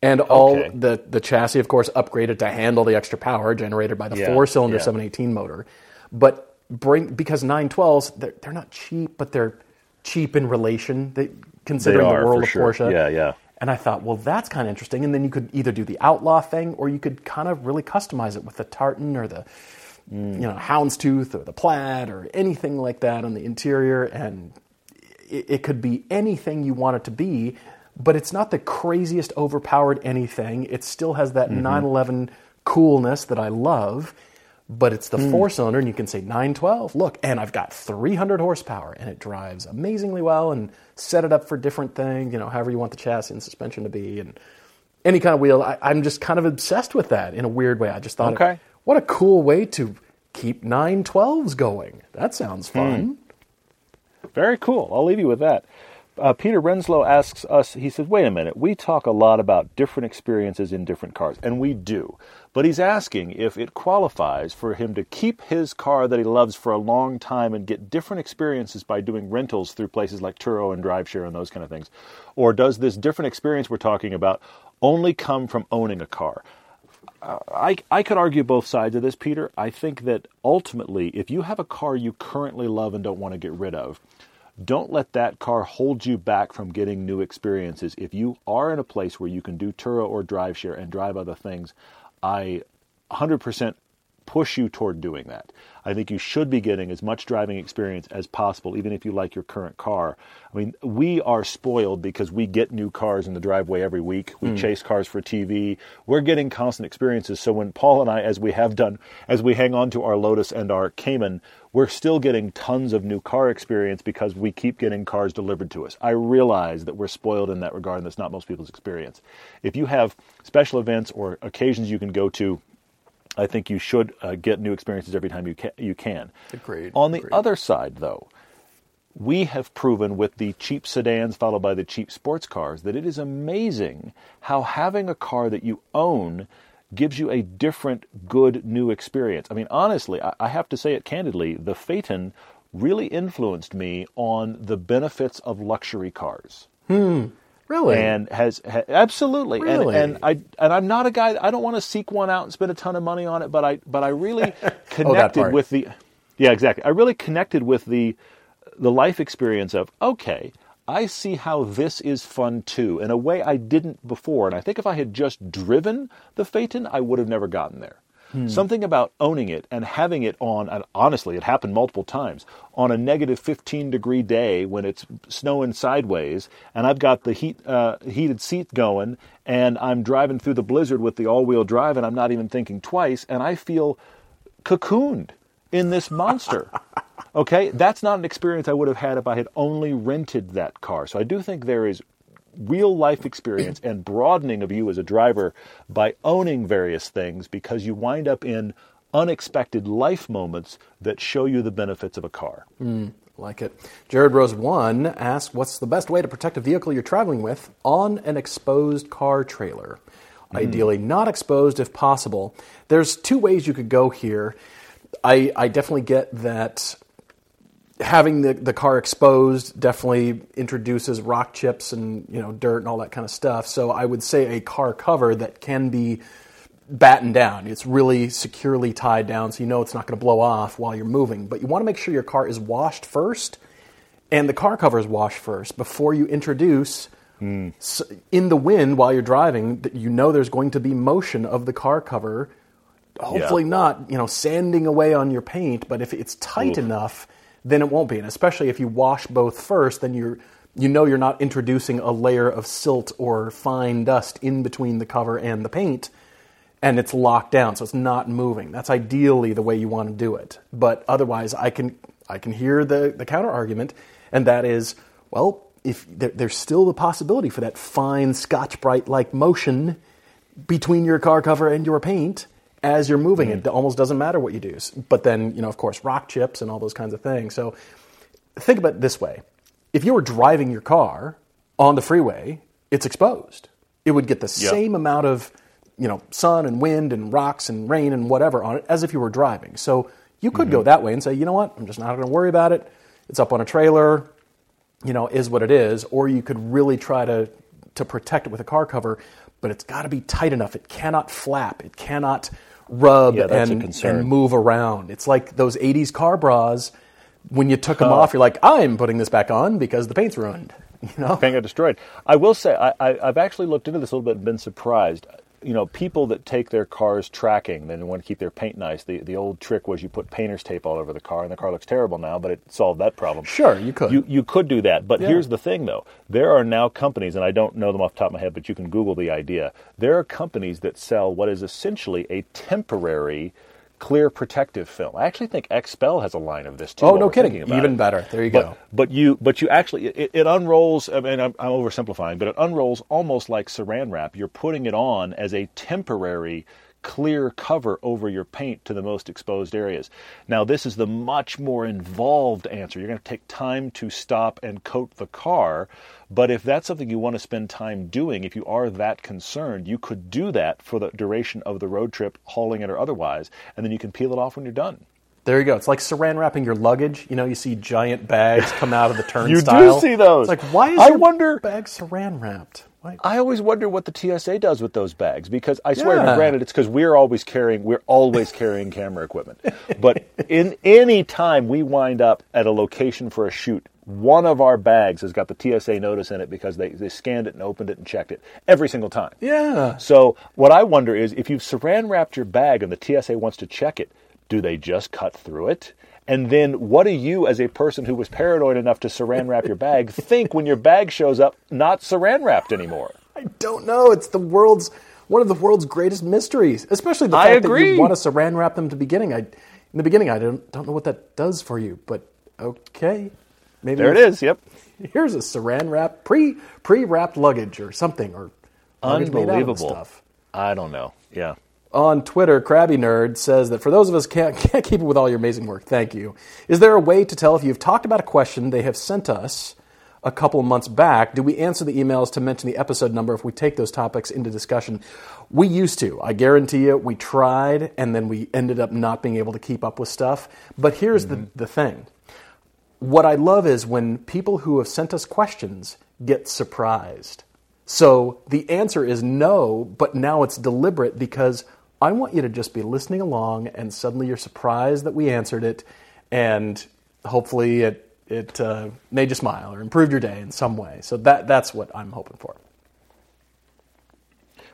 and all okay. the, the chassis, of course, upgraded to handle the extra power generated by the yeah. four-cylinder yeah. seven eighteen motor. But bring because nine twelves, they're, they're not cheap, but they're cheap in relation, they, considering they are, the world of sure. Porsche. Yeah, yeah. And I thought, well, that's kind of interesting. And then you could either do the Outlaw thing, or you could kind of really customize it with the tartan or the... Mm. You know, houndstooth or the plaid or anything like that on the interior, and it, it could be anything you want it to be, but it's not the craziest overpowered anything. It still has that mm-hmm. nine eleven coolness that I love, but it's the mm. four-cylinder, and you can say nine twelve, look, and I've got three hundred horsepower, and it drives amazingly well, and set it up for different things, you know, however you want the chassis and suspension to be, and any kind of wheel. I, I'm just kind of obsessed with that in a weird way. I just thought... Okay. It, What a cool way to keep nine twelves going. That sounds fun. Hmm. Very cool. I'll leave you with that. Uh, Peter Renslow asks us, he says, wait a minute, we talk a lot about different experiences in different cars, and we do. But he's asking if it qualifies for him to keep his car that he loves for a long time and get different experiences by doing rentals through places like Turo and DriveShare and those kind of things. Or does this different experience we're talking about only come from owning a car? I, I could argue both sides of this, Peter. I think that ultimately, if you have a car you currently love and don't want to get rid of, don't let that car hold you back from getting new experiences. If you are in a place where you can do Turo or DriveShare and drive other things, I one hundred percent push you toward doing that. I think you should be getting as much driving experience as possible, even if you like your current car. I mean, we are spoiled because we get new cars in the driveway every week. We mm. chase cars for T V. We're getting constant experiences. So when Paul and I, as we have done, as we hang on to our Lotus and our Cayman, we're still getting tons of new car experience because we keep getting cars delivered to us. I realize that we're spoiled in that regard, and that's not most people's experience. If you have special events or occasions you can go to, I think you should uh, get new experiences every time you, ca- you can. Agreed. On the Agreed. other side, though, we have proven with the cheap sedans followed by the cheap sports cars that it is amazing how having a car that you own gives you a different, good, new experience. I mean, honestly, I, I have to say it candidly, the Phaeton really influenced me on the benefits of luxury cars. Hmm. Really? And has, has absolutely. Really? And, and I and I'm not a guy. I don't want to seek one out and spend a ton of money on it. But I but I really connected oh, that part. with the. Yeah, exactly. I really connected with the the life experience of okay. I see how this is fun too, in a way I didn't before. And I think if I had just driven the Phaeton, I would have never gotten there. Hmm. Something about owning it and having it on, and honestly, it happened multiple times, on a negative fifteen degree day when it's snowing sideways, and I've got the heat uh, heated seat going, and I'm driving through the blizzard with the all-wheel drive, and I'm not even thinking twice, and I feel cocooned in this monster. Okay? That's not an experience I would have had if I had only rented that car. So I do think there is real life experience and broadening of you as a driver by owning various things, because you wind up in unexpected life moments that show you the benefits of a car. Mm, like it. Jared Rose one asks, what's the best way to protect a vehicle you're traveling with on an exposed car trailer? Mm. Ideally not exposed if possible. There's two ways you could go here. I, I definitely get that having the, the car exposed definitely introduces rock chips and, you know, dirt and all that kind of stuff. So I would say a car cover that can be battened down. It's really securely tied down so you know it's not going to blow off while you're moving. But you want to make sure your car is washed first and the car cover's washed first before you introduce. Mm. So in the wind while you're driving, you know there's going to be motion of the car cover. Hopefully yeah. not, you know, sanding away on your paint. But if it's tight Oof. enough, then it won't be. And especially if you wash both first, then you're, you know, you're not introducing a layer of silt or fine dust in between the cover and the paint, and it's locked down, so it's not moving. That's ideally the way you want to do it. But otherwise, I can I can hear the the counter argument, and that is, well, if there, there's still the possibility for that fine Scotch-Brite-like motion between your car cover and your paint as you're moving mm. it. It almost doesn't matter what you do. But then, you know, of course, rock chips and all those kinds of things. So think about it this way. If you were driving your car on the freeway, it's exposed. It would get the yep. same amount of, you know, sun and wind and rocks and rain and whatever on it as if you were driving. So you could mm-hmm. go that way and say, you know what, I'm just not going to worry about it. It's up on a trailer. You know, is what it is, or you could really try to, to protect it with a car cover, but it's got to be tight enough. It cannot flap. It cannot rub yeah, and, and move around. It's like those eighties car bras. When you took them uh, off, you're like, I'm putting this back on because the paint's ruined. You know, paint got destroyed. I will say, I, I, I've actually looked into this a little bit and been surprised. You know, people that take their cars tracking and want to keep their paint nice, the, the old trick was you put painter's tape all over the car, and the car looks terrible now, but it solved that problem. Sure, you could. You you could do that, but yeah. here's the thing, though. There are now companies, and I don't know them off the top of my head, but you can Google the idea. There are companies that sell what is essentially a temporary clear protective film. I actually think Xpel has a line of this too. Oh, no kidding. Even it. better. There you but, go. But you but you actually, it, it unrolls, I mean, I'm, I'm oversimplifying, but it unrolls almost like saran wrap. You're putting it on as a temporary clear cover over your paint to the most exposed areas. Now, this is the much more involved answer. You're going to take time to stop and coat the car, but if that's something you want to spend time doing, if you are that concerned, you could do that for the duration of the road trip, hauling it or otherwise, and then you can peel it off when you're done. There you go. It's like saran wrapping your luggage. You know, you see giant bags come out of the turnstile. You do see those. It's like, why is I your wonder... bag saran wrapped? I always wonder what the T S A does with those bags, because I swear, yeah. granted, it's because we're always carrying we're always carrying camera equipment. But in any time we wind up at a location for a shoot, one of our bags has got the T S A notice in it because they, they scanned it and opened it and checked it every single time. Yeah. So what I wonder is, if you've saran wrapped your bag and the T S A wants to check it, do they just cut through it? And then what do you, as a person who was paranoid enough to saran wrap your bag, think when your bag shows up not saran wrapped anymore? I don't know. It's the world's one of the world's greatest mysteries, especially the fact I agree. that you want to saran wrap them to beginning. I, in the beginning, I don't, don't know what that does for you, but okay. Maybe there it is, yep. Here's a saran wrap, pre, pre-wrapped luggage or something, or luggage made out of stuff. I don't know, yeah. On Twitter, Krabby Nerd says that for those of us who can't, can't keep up with all your amazing work, thank you. Is there a way to tell if you've talked about a question they have sent us a couple months back? Do we answer the emails to mention the episode number if we take those topics into discussion? We used to. I guarantee you we tried, and then we ended up not being able to keep up with stuff. But here's mm-hmm. the, the thing. What I love is when people who have sent us questions get surprised. So the answer is no, but now it's deliberate because I want you to just be listening along, and suddenly you're surprised that we answered it, and hopefully it it uh, made you smile or improved your day in some way. So that that's what I'm hoping for.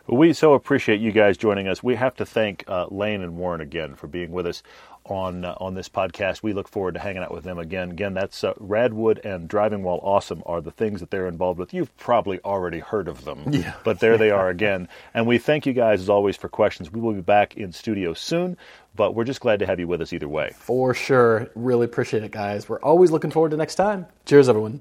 We so appreciate you guys joining us. We have to thank uh, Lane and Warren again for being with us on uh, on this podcast. We look forward to hanging out with them again. Again, that's uh, Radwood and Driving While Awesome are the things that they're involved with. You've probably already heard of them, yeah. but there they are again. And we thank you guys, as always, for questions. We will be back in studio soon, but we're just glad to have you with us either way. For sure. Really appreciate it, guys. We're always looking forward to next time. Cheers, everyone.